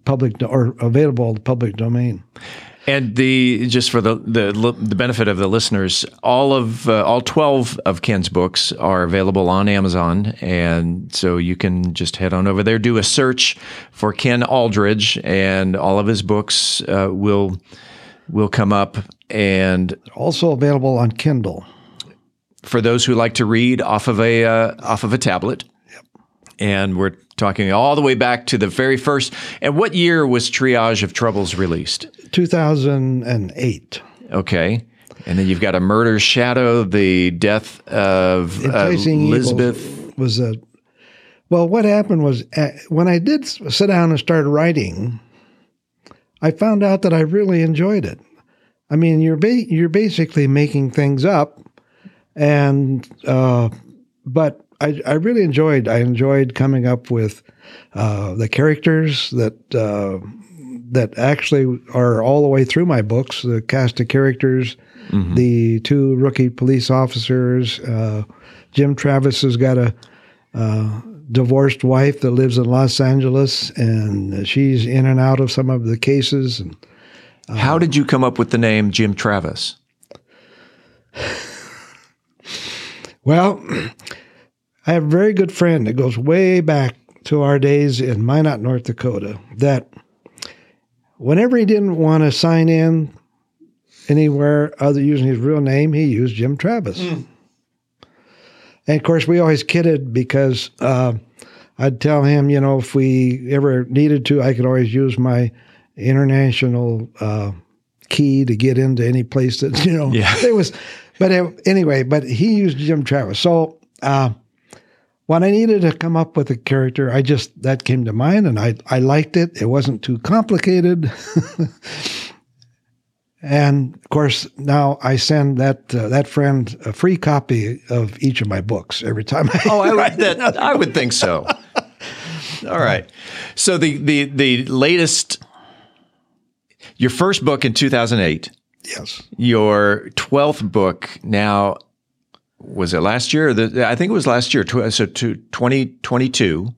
public do- or available in the public domain. And the just for the, the the benefit of the listeners, all of uh, all twelve of Ken's books are available on Amazon, and so you can just head on over there, do a search for Ken Aldridge, and all of his books uh, will will come up. And also available on Kindle for those who like to read off of a uh, off of a tablet. Yep. And we're talking all the way back to the very first. And what year was Triage of Troubles released? two thousand eight. Okay. And then you've got A Murder's Shadow, the death of uh, Elizabeth. Was a, well, what happened was uh, when I did sit down and started writing, I found out that I really enjoyed it. I mean, you're ba- you're basically making things up, and uh, but I, I really enjoyed. I enjoyed coming up with uh, the characters that uh, that actually are all the way through my books. The cast of characters, mm-hmm. the two rookie police officers. Uh, Jim Travis has got a uh, divorced wife that lives in Los Angeles, and she's in and out of some of the cases. And uh, how did you come up with the name Jim Travis? Well, I have a very good friend that goes way back to our days in Minot, North Dakota, that whenever he didn't want to sign in anywhere other using his real name, he used Jim Travis. Mm. And, of course, we always kidded because uh, I'd tell him, you know, if we ever needed to, I could always use my international uh, key to get into any place that, you know, yeah. it was. But it, anyway, but he used Jim Travis. So uh, when I needed to come up with a character, I just, that came to mind, and I, I liked it. It wasn't too complicated. And, of course, now I send that uh, that friend a free copy of each of my books every time. I oh, I would, that, I would think so. All right. So the, the, the latest, your first book in two thousand eight. Yes. Your twelfth book now, was it last year? The, I think it was last year, tw so to twenty twenty-two.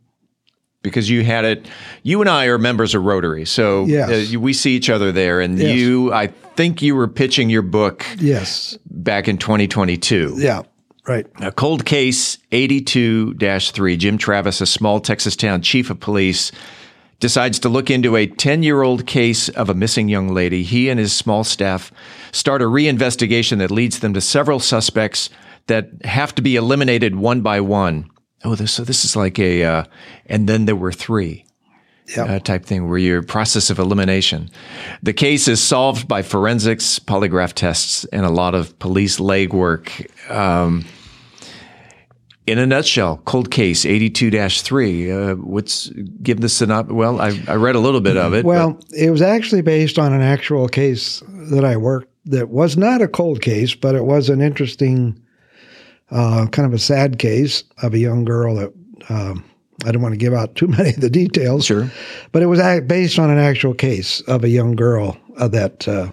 Because you had it, you and I are members of Rotary, so yes. uh, we see each other there. And yes. you, I think you were pitching your book yes. back in twenty twenty-two. Yeah, right. A Cold Case eighty-two dash three, Jim Travis, a small Texas town chief of police, decides to look into a ten-year-old case of a missing young lady. He and his small staff start a reinvestigation that leads them to several suspects that have to be eliminated one by one. Oh, this, so this is like a, uh, and then there were three yep. uh, type thing where you're process of elimination. The case is solved by forensics, polygraph tests, and a lot of police legwork. Um, in a nutshell, Cold Case eighty-two dash three, uh, what's, give the synopsis, well, I, I read a little bit of it. Well, but. It was actually based on an actual case that I worked that was not a cold case, but it was an interesting Uh, kind of a sad case of a young girl that um, I don't want to give out too many of the details. Sure. But it was based on an actual case of a young girl uh, that uh,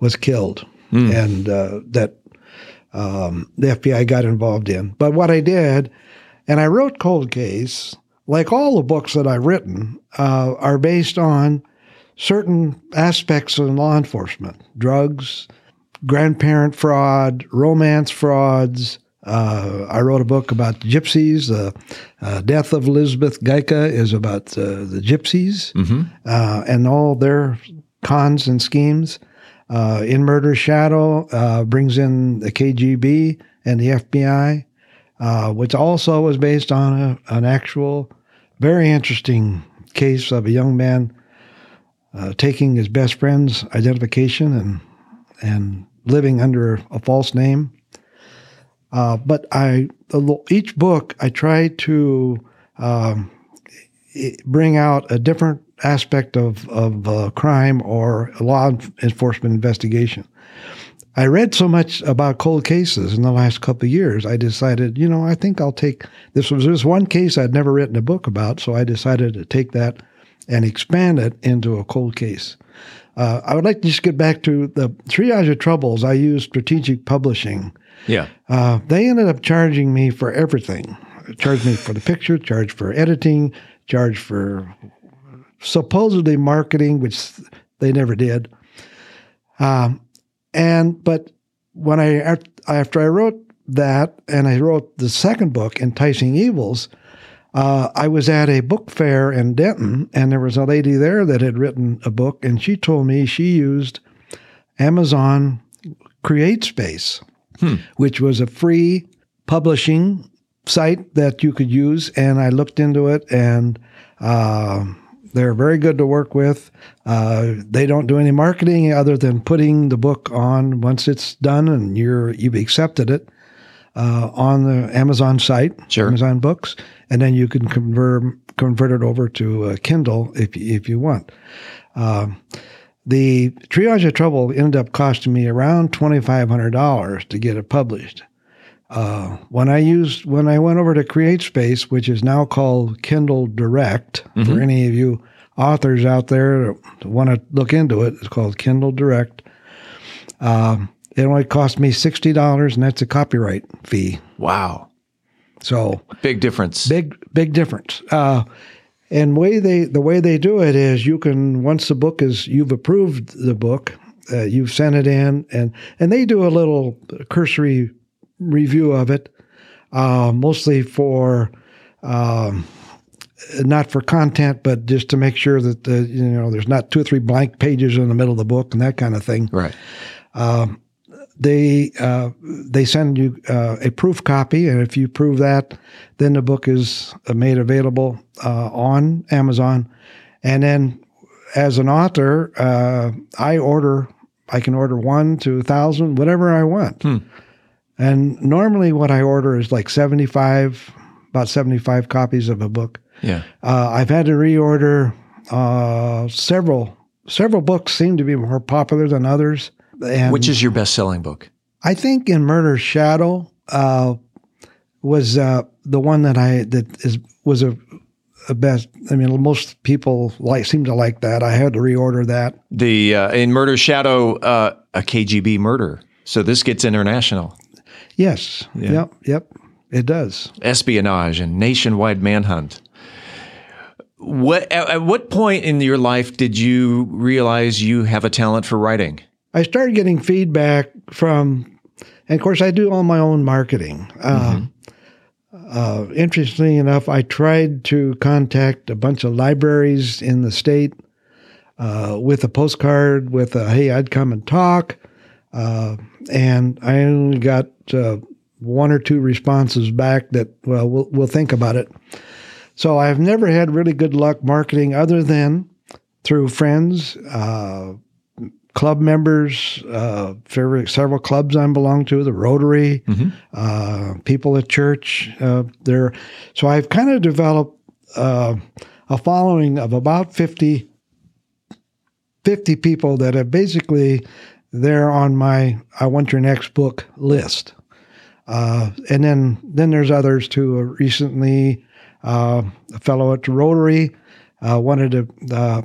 was killed mm. and uh, that um, the F B I got involved in. But what I did, and I wrote Cold Case, like all the books that I've written, uh, are based on certain aspects of law enforcement, drugs, grandparent fraud, romance frauds. Uh, I wrote a book about the gypsies. The uh, death of Elizabeth Geica is about uh, the gypsies mm-hmm. uh, and all their cons and schemes. Uh, In Murder's Shadow uh, brings in the K G B and the F B I, uh, which also was based on a, an actual, very interesting case of a young man uh, taking his best friend's identification and, and living under a false name. Uh, but I, each book, I try to um, bring out a different aspect of, of uh, crime or law enforcement investigation. I read so much about cold cases in the last couple of years, I decided, you know, I think I'll take, this was this one case I'd never written a book about, so I decided to take that and expand it into a cold case. Uh, I would like to just get back to the Triage of Troubles. I used Strategic Publishing. Yeah. Uh, they ended up charging me for everything. Charged me for the picture, charged for editing, charged for supposedly marketing, which they never did. Um, and but when I after I wrote that and I wrote the second book, Enticing Evils, Uh, I was at a book fair in Denton, and there was a lady there that had written a book, and she told me she used Amazon CreateSpace, hmm. which was a free publishing site that you could use, and I looked into it, and uh, they're very good to work with. Uh, they don't do any marketing other than putting the book on once it's done and you're, you've accepted it. Uh, on the Amazon site, sure. Amazon Books, and then you can convert convert it over to uh, Kindle if if you want. Uh, the Triage of Trouble ended up costing me around twenty five hundred dollars to get it published. Uh, when I used when I went over to CreateSpace, which is now called Kindle Direct, mm-hmm. for any of you authors out there that want to look into it, it's called Kindle Direct. Um, It only cost me sixty dollars, and that's a copyright fee. Wow. So big difference. Big, big difference. Uh, and way they the way they do it is you can, once the book is, you've approved the book, uh, you've sent it in, and, and they do a little cursory review of it, uh, mostly for, um, not for content, but just to make sure that, the, you know, there's not two or three blank pages in the middle of the book and that kind of thing. Right. Um, they uh, they send you uh, a proof copy, and if you prove that, then the book is made available uh, on Amazon. And then as an author, uh, I order, I can order one to a thousand, whatever I want. Hmm. And normally what I order is like seventy-five, about seventy-five copies of a book. Yeah. Uh, I've had to reorder uh, several. Several books seem to be more popular than others. And which is your best-selling book? I think In Murder's Shadow uh, was uh, the one that I that is was a, a best. I mean, most people like seem to like that. I had to reorder that. The uh, In Murder's Shadow, uh, a K G B murder. So this gets international. Yes. Yeah. Yep. Yep. It does. Espionage and nationwide manhunt. What at what point in your life did you realize you have a talent for writing? I started getting feedback from, and of course, I do all my own marketing. Mm-hmm. uh, uh, interestingly enough, I tried to contact a bunch of libraries in the state uh, with a postcard, with a, hey, I'd come and talk. Uh, and I only got uh, one or two responses back that, well, well, we'll think about it. So I've never had really good luck marketing other than through friends, uh, club members, uh, several clubs I belong to, the Rotary, mm-hmm. uh, people at church. Uh, there, so I've kind of developed uh, a following of about fifty, fifty people that are basically there on my I Want Your Next Book list. Uh, and then, then there's others too. Recently, Uh, a fellow at the Rotary uh, wanted a, uh,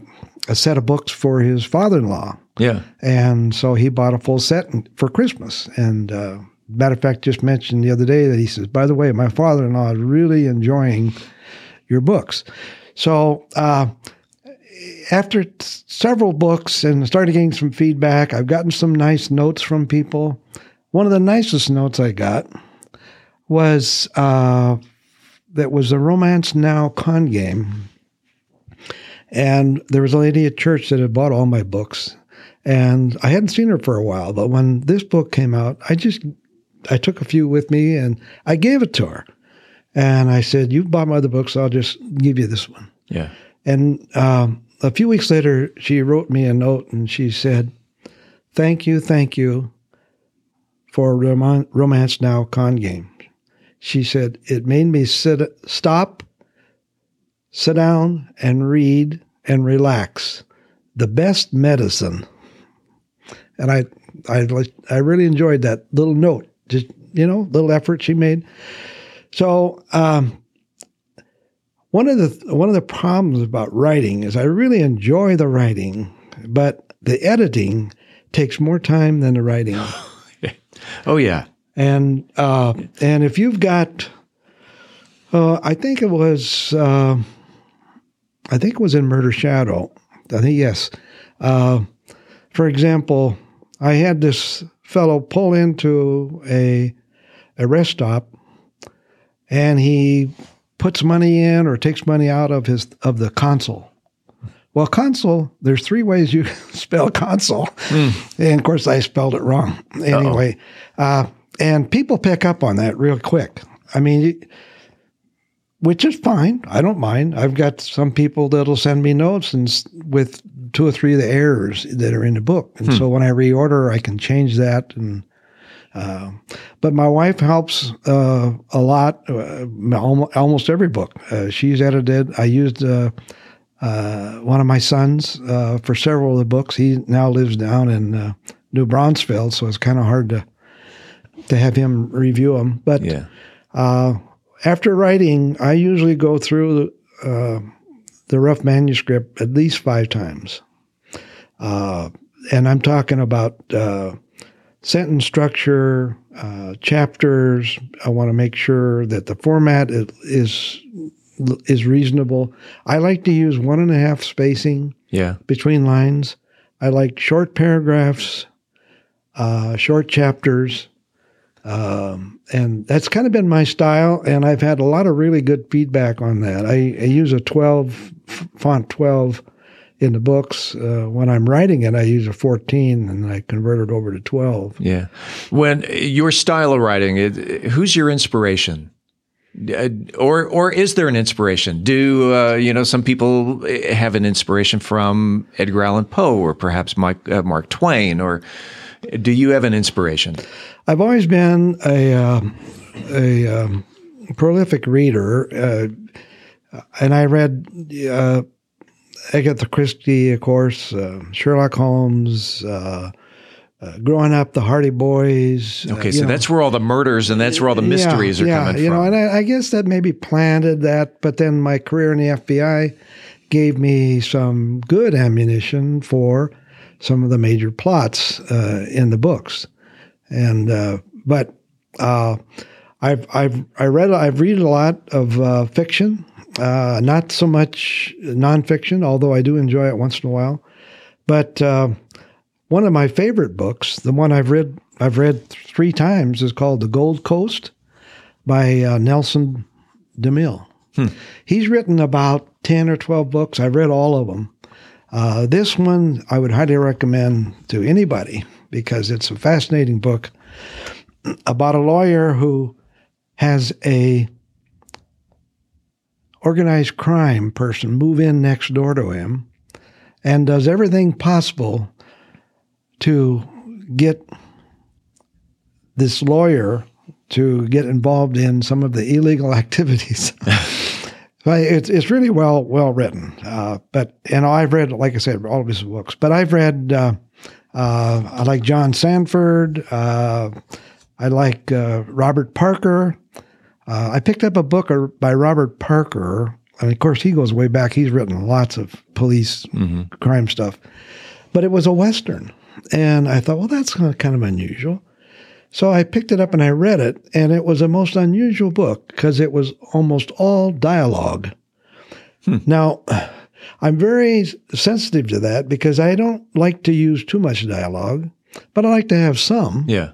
a set of books for his father-in-law. Yeah. And so he bought a full set for Christmas. And uh, matter of fact, just mentioned the other day that he says, by the way, my father-in-law is really enjoying your books. So uh, after t- several books and started getting some feedback, I've gotten some nice notes from people. One of the nicest notes I got was... Uh, that was a Romance Now Con Game. And there was a lady at church that had bought all my books. And I hadn't seen her for a while, but when this book came out, I just, I took a few with me and I gave it to her. And I said, you've bought my other books, I'll just give you this one. Yeah. And um, a few weeks later, she wrote me a note and she said, thank you, thank you for Rom- Romance Now Con Game. She said, it made me sit, stop, sit down, and read and relax. The best medicine. And I, I, I really enjoyed that little note. Just, you know, little effort she made. So um, one of the one of the problems about writing is I really enjoy the writing, but the editing takes more time than the writing. Oh yeah. And uh, and if you've got, uh, I think it was, uh, I think it was In Murder's Shadow. I think yes. Uh, for example, I had this fellow pull into a a rest stop, and he puts money in or takes money out of his of the console. Well, console, there's three ways you spell console, mm. and of course I spelled it wrong. Anyway. Uh-oh. uh And people pick up on that real quick. I mean, which is fine. I don't mind. I've got some people that'll send me notes and with two or three of the errors that are in the book. And hmm. so when I reorder, I can change that. And uh, but my wife helps uh, a lot, uh, almost every book. Uh, she's edited. I used uh, uh, one of my sons uh, for several of the books. He now lives down in uh, New Braunfels, so it's kind of hard to... to have him review them. But yeah. uh, after writing, I usually go through uh, the rough manuscript at least five times. Uh, and I'm talking about uh, sentence structure, uh, chapters. I want to make sure that the format is is reasonable. I like to use one and a half spacing yeah. between lines. I like short paragraphs, uh, short chapters. Um, and that's kind of been my style, and I've had a lot of really good feedback on that. I, I use a twelve font twelve in the books. Uh, when I'm writing it, I use a fourteen and I convert it over to twelve. Yeah. When your style of writing, it, who's your inspiration? Uh, or or is there an inspiration? Do, uh, you know, some people have an inspiration from Edgar Allan Poe or perhaps Mike, uh, Mark Twain, or do you have an inspiration? I've always been a, uh, a um, prolific reader, uh, and I read uh, Agatha Christie, of course, uh, Sherlock Holmes, uh, Uh, growing up, the Hardy Boys. Okay, uh, so know. that's where all the murders and that's where all the mysteries yeah, are yeah, coming from. Yeah, you know, and I, I guess that maybe planted that, but then my career in the F B I gave me some good ammunition for some of the major plots uh, in the books. And uh, but uh, I've I've I read I've read a lot of uh, fiction, uh, not so much nonfiction, although I do enjoy it once in a while, but. Uh, One of my favorite books, the one I've read I've read three times, is called The Gold Coast by uh, Nelson DeMille. Hmm. He's written about ten or twelve books. I've read all of them. Uh, this one I would highly recommend to anybody because it's a fascinating book about a lawyer who has a organized crime person move in next door to him and does everything possible to get this lawyer to get involved in some of the illegal activities. it's it's really well well written. Uh, but and I've read, like I said, all of his books. But I've read uh, uh, I like John Sanford. Uh, I like uh, Robert Parker. Uh, I picked up a book by Robert Parker, and of course he goes way back. He's written lots of police mm-hmm. crime stuff, but it was a Western. And I thought, well, that's kind of unusual. So I picked it up and I read it, and it was a most unusual book because it was almost all dialogue. Hmm. Now, I'm very sensitive to that because I don't like to use too much dialogue, but I like to have some. Yeah.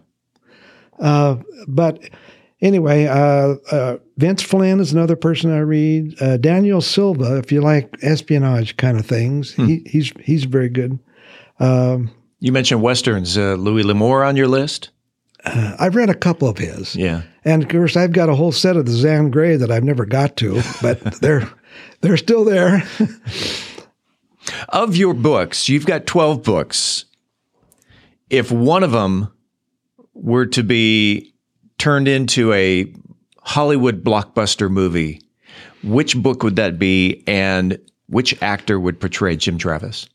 Uh, but anyway, uh, uh, Vince Flynn is another person I read. Uh, Daniel Silva, if you like espionage kind of things, hmm. he, he's he's very good. Um You mentioned Westerns. Uh, Louis L'Amour on your list? Uh, I've read a couple of his. Yeah. And, of course, I've got a whole set of the Zan Grey that I've never got to, but they're they're still there. Of your books, you've got twelve books. If one of them were to be turned into a Hollywood blockbuster movie, which book would that be, and which actor would portray Jim Travis?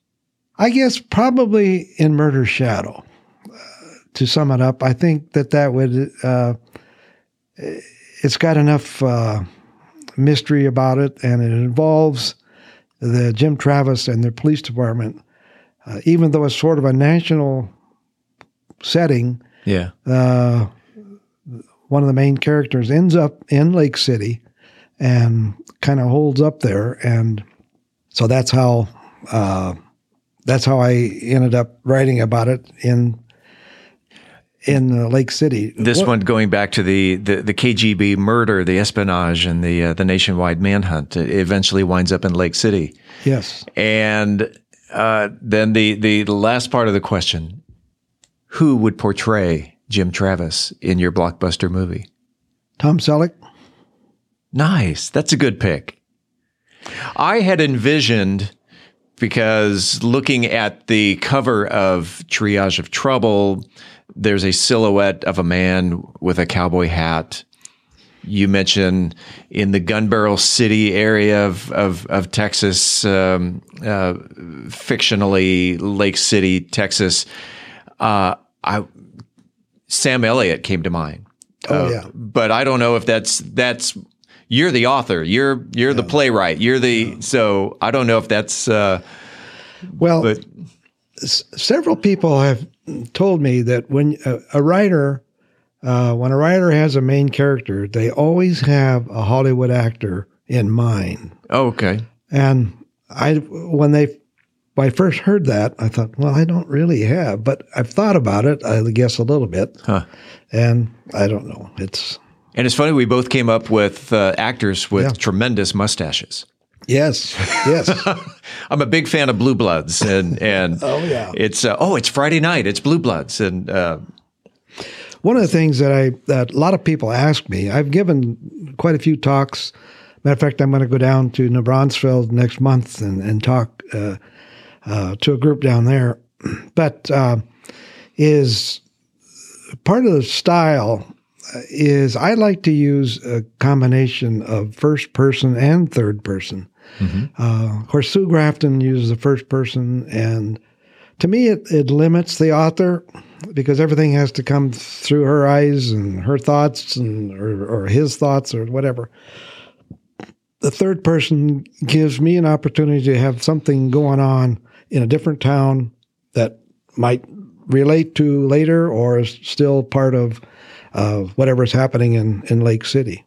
I guess probably In Murder's Shadow. Uh, to sum it up, I think that that would, uh, it's got enough uh, mystery about it, and it involves the Jim Travis and the police department. Uh, even though it's sort of a national setting, yeah. Uh, one of the main characters ends up in Lake City and kind of holds up there. And so that's how... Uh, That's how I ended up writing about it in in uh, Lake City. This what? one going back to the, the, the K G B murder, the espionage, and the uh, the nationwide manhunt. It eventually winds up in Lake City. Yes. And uh, then the, the the last part of the question: who would portray Jim Travis in your blockbuster movie? Tom Selleck. Nice. That's a good pick. I had envisioned. Because looking at the cover of Triage of Trouble, there's a silhouette of a man with a cowboy hat. You mentioned in the Gun Barrel City area of of, of Texas, um, uh, fictionally Lake City, Texas. Uh, I Sam Elliott came to mind. Oh uh, yeah, but I don't know if that's that's. You're the author. You're you're yeah. the playwright. You're the yeah. so I don't know if that's uh, well. But. S- several people have told me that when uh, a writer, uh, when a writer has a main character, they always have a Hollywood actor in mind. Oh, okay. And I when they when I first heard that, I thought, well, I don't really have, but I've thought about it. I guess a little bit, huh. and I don't know. It's. And it's funny, we both came up with uh, actors with yeah. tremendous mustaches. Yes, yes. I'm a big fan of Blue Bloods, and and oh yeah, it's uh, oh it's Friday night. It's Blue Bloods, and uh, one of the things that I that a lot of people ask me, I've given quite a few talks. Matter of fact, I'm going to go down to New Braunfels next month and and talk uh, uh, to a group down there. But uh, is part of the style is I like to use a combination of first person and third person. Mm-hmm. Uh, of course, Sue Grafton uses the first person, and to me, it, it limits the author because everything has to come through her eyes and her thoughts, and or, or his thoughts or whatever. The third person gives me an opportunity to have something going on in a different town that might relate to later or is still part of uh, whatever's happening in, in Lake City.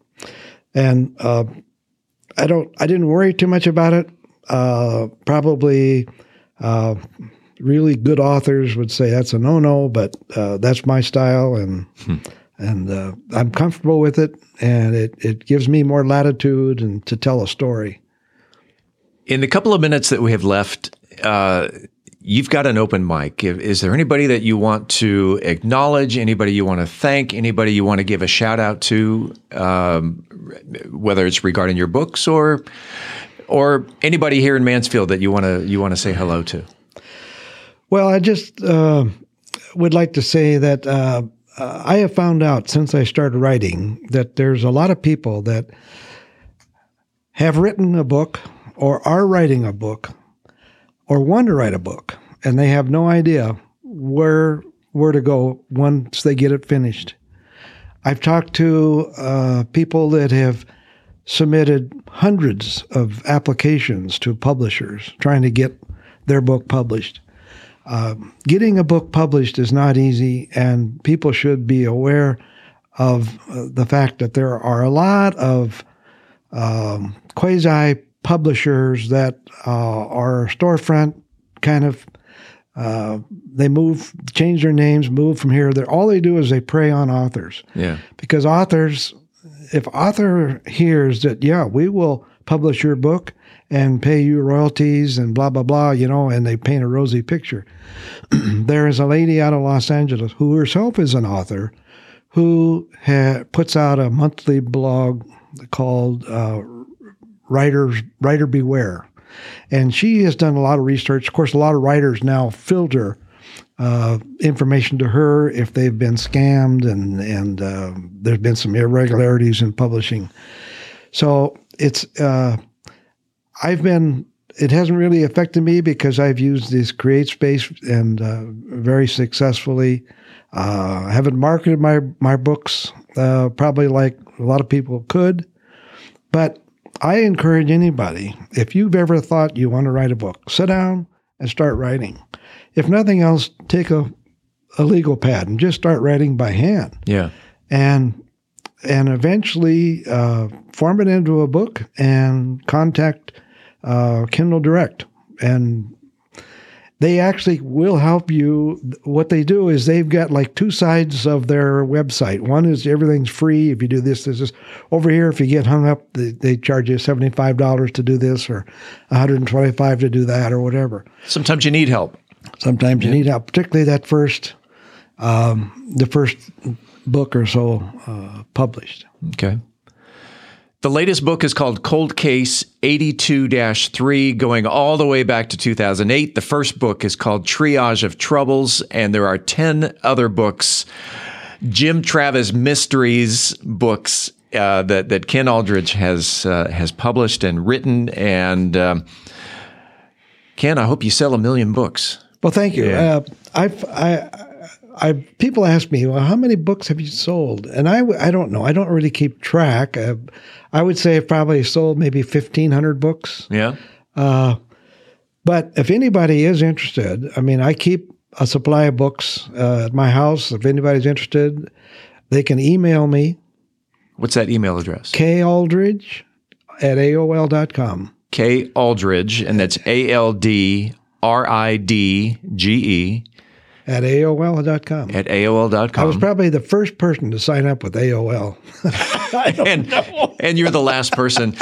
And uh, I don't, I didn't worry too much about it. Uh, probably uh, really good authors would say that's a no-no, but uh, that's my style, and hmm. and uh, I'm comfortable with it, and it, it gives me more latitude and to tell a story. In the couple of minutes that we have left, uh, you've got an open mic. Is there anybody that you want to acknowledge, anybody you want to thank, anybody you want to give a shout out to, um, whether it's regarding your books or or anybody here in Mansfield that you want to you want to say hello to? Well, I just uh, would like to say that uh, I have found out since I started writing that there's a lot of people that have written a book or are writing a book or want to write a book, and they have no idea where where to go once they get it finished. I've talked to uh, people that have submitted hundreds of applications to publishers trying to get their book published. Uh, getting a book published is not easy, and people should be aware of uh, the fact that there are a lot of um, quasi publishers that uh, are storefront kind of, uh, they move, change their names, move from here. They're, all they do is they prey on authors. Yeah. Because authors, if author hears that, yeah, we will publish your book and pay you royalties and blah, blah, blah, you know, and they paint a rosy picture. There is a lady out of Los Angeles who herself is an author who ha- puts out a monthly blog called uh, Writers, Writer Beware. And she has done a lot of research. Of course, a lot of writers now filter uh, information to her if they've been scammed and, and uh, there's been some irregularities in publishing. So it's, uh, I've been, it hasn't really affected me because I've used this CreateSpace and uh, very successfully. Uh, I haven't marketed my, my books uh, probably like a lot of people could, but I encourage anybody, if you've ever thought you want to write a book, sit down and start writing. If nothing else, take a, a legal pad and just start writing by hand. Yeah. And and eventually uh, form it into a book and contact uh, Kindle Direct. And they actually will help you. What they do is they've got like two sides of their website. One is everything's free. If you do this, this, this. Over here, if you get hung up, they, they charge you seventy-five dollars to do this or one hundred twenty-five dollars to do that or whatever. Sometimes you need help. Sometimes yeah. you need help, particularly that first, um, the first book or so uh, published. Okay. The latest book is called Cold Case eighty-two dash three, going all the way back to two thousand eight. The first book is called Triage of Troubles, and there are ten other books, Jim Travis mysteries books uh, that that Ken Aldridge has uh, has published and written. And um, Ken, I hope you sell a million books. Well, thank you. Yeah. Uh, I've, I, I, people ask me, well, how many books have you sold? And I, I don't know. I don't really keep track. I, I would say I've probably sold maybe fifteen hundred books. Yeah. Uh, but if anybody is interested, I mean, I keep a supply of books uh, at my house. If anybody's interested, they can email me. What's that email address? K Aldridge at A O L dot com. K Aldridge, and that's A L D. R I D G E. At A O L dot com. At A O L dot com. I was probably the first person to sign up with A O L. I don't and, know. And you're the last person.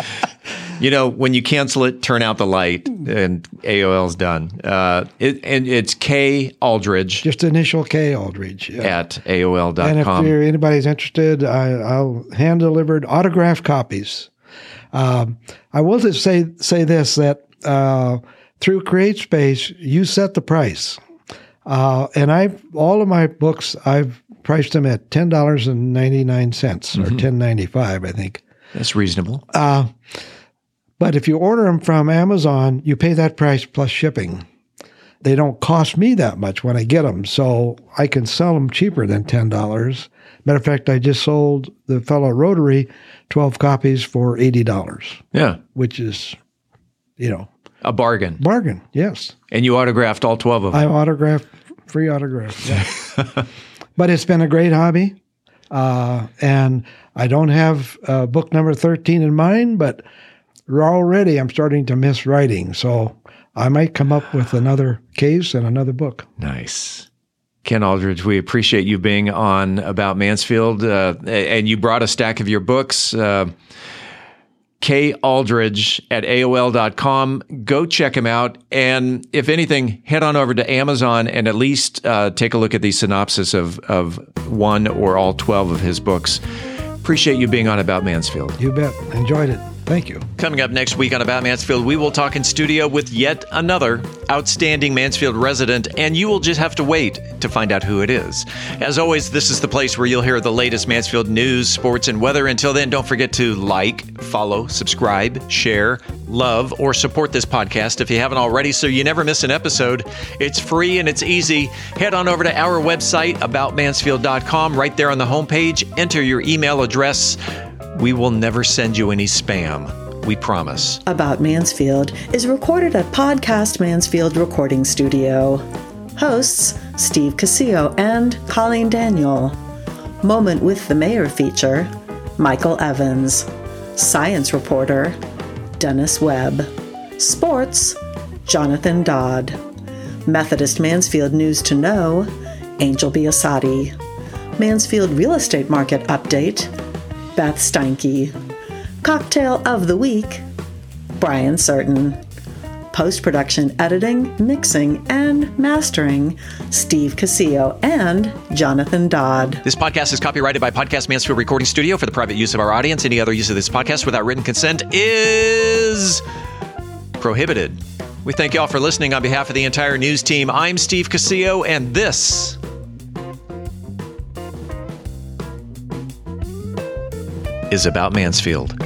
You know, when you cancel it, turn out the light, and A O L's done. Uh, it, and it's K Aldridge. Just initial K Aldridge. Yeah. At A O L dot com. And if anybody's interested, I, I'll hand-delivered autographed copies. Um, I will just say, say this, that uh, through CreateSpace, you set the price. Uh, and I've all of my books, I've priced them at ten ninety-nine mm-hmm. or ten ninety-five, I think. That's reasonable. Uh, but if you order them from Amazon, you pay that price plus shipping. They don't cost me that much when I get them, so I can sell them cheaper than ten dollars. Matter of fact, I just sold the fellow Rotary twelve copies for eighty dollars. Yeah. Which is, you know. A bargain. Bargain, yes. And you autographed all twelve of them. I autographed, free autograph. Yeah. But it's been a great hobby. Uh, and I don't have uh, book number thirteen in mind, but already I'm starting to miss writing. So I might come up with another case and another book. Nice. Ken Aldridge, we appreciate you being on About Mansfield. Uh, and you brought a stack of your books. Uh, K. Aldridge at A O L dot com. Go check him out. And if anything, head on over to Amazon and at least uh, take a look at the synopsis of, of one or all twelve of his books. Appreciate you being on About Mansfield. You bet. Enjoyed it. Thank you. Coming up next week on About Mansfield, we will talk in studio with yet another outstanding Mansfield resident, and you will just have to wait to find out who it is. As always, this is the place where you'll hear the latest Mansfield news, sports, and weather. Until then, don't forget to like, follow, subscribe, share, love, or support this podcast if you haven't already so you never miss an episode. It's free and it's easy. Head on over to our website, about mansfield dot com. Right there on the homepage, enter your email address. We will never send you any spam. We promise. About Mansfield is recorded at Podcast Mansfield Recording Studio. Hosts Steve Casillo and Colleen Daniel. Moment with the Mayor feature, Michael Evans. Science reporter, Dennis Webb. Sports, Jonathan Dodd. Methodist Mansfield News to Know, Angel Biasotti. Mansfield Real Estate Market Update, Beth Steinke. Cocktail of the Week, Brian Certain. Post-production editing, mixing, and mastering, Steve Casillo and Jonathan Dodd. This podcast is copyrighted by Podcast Mansfield Recording Studio for the private use of our audience. Any other use of this podcast without written consent is prohibited. We thank y'all for listening. On behalf of the entire news team, I'm Steve Casillo, and this is About Mansfield.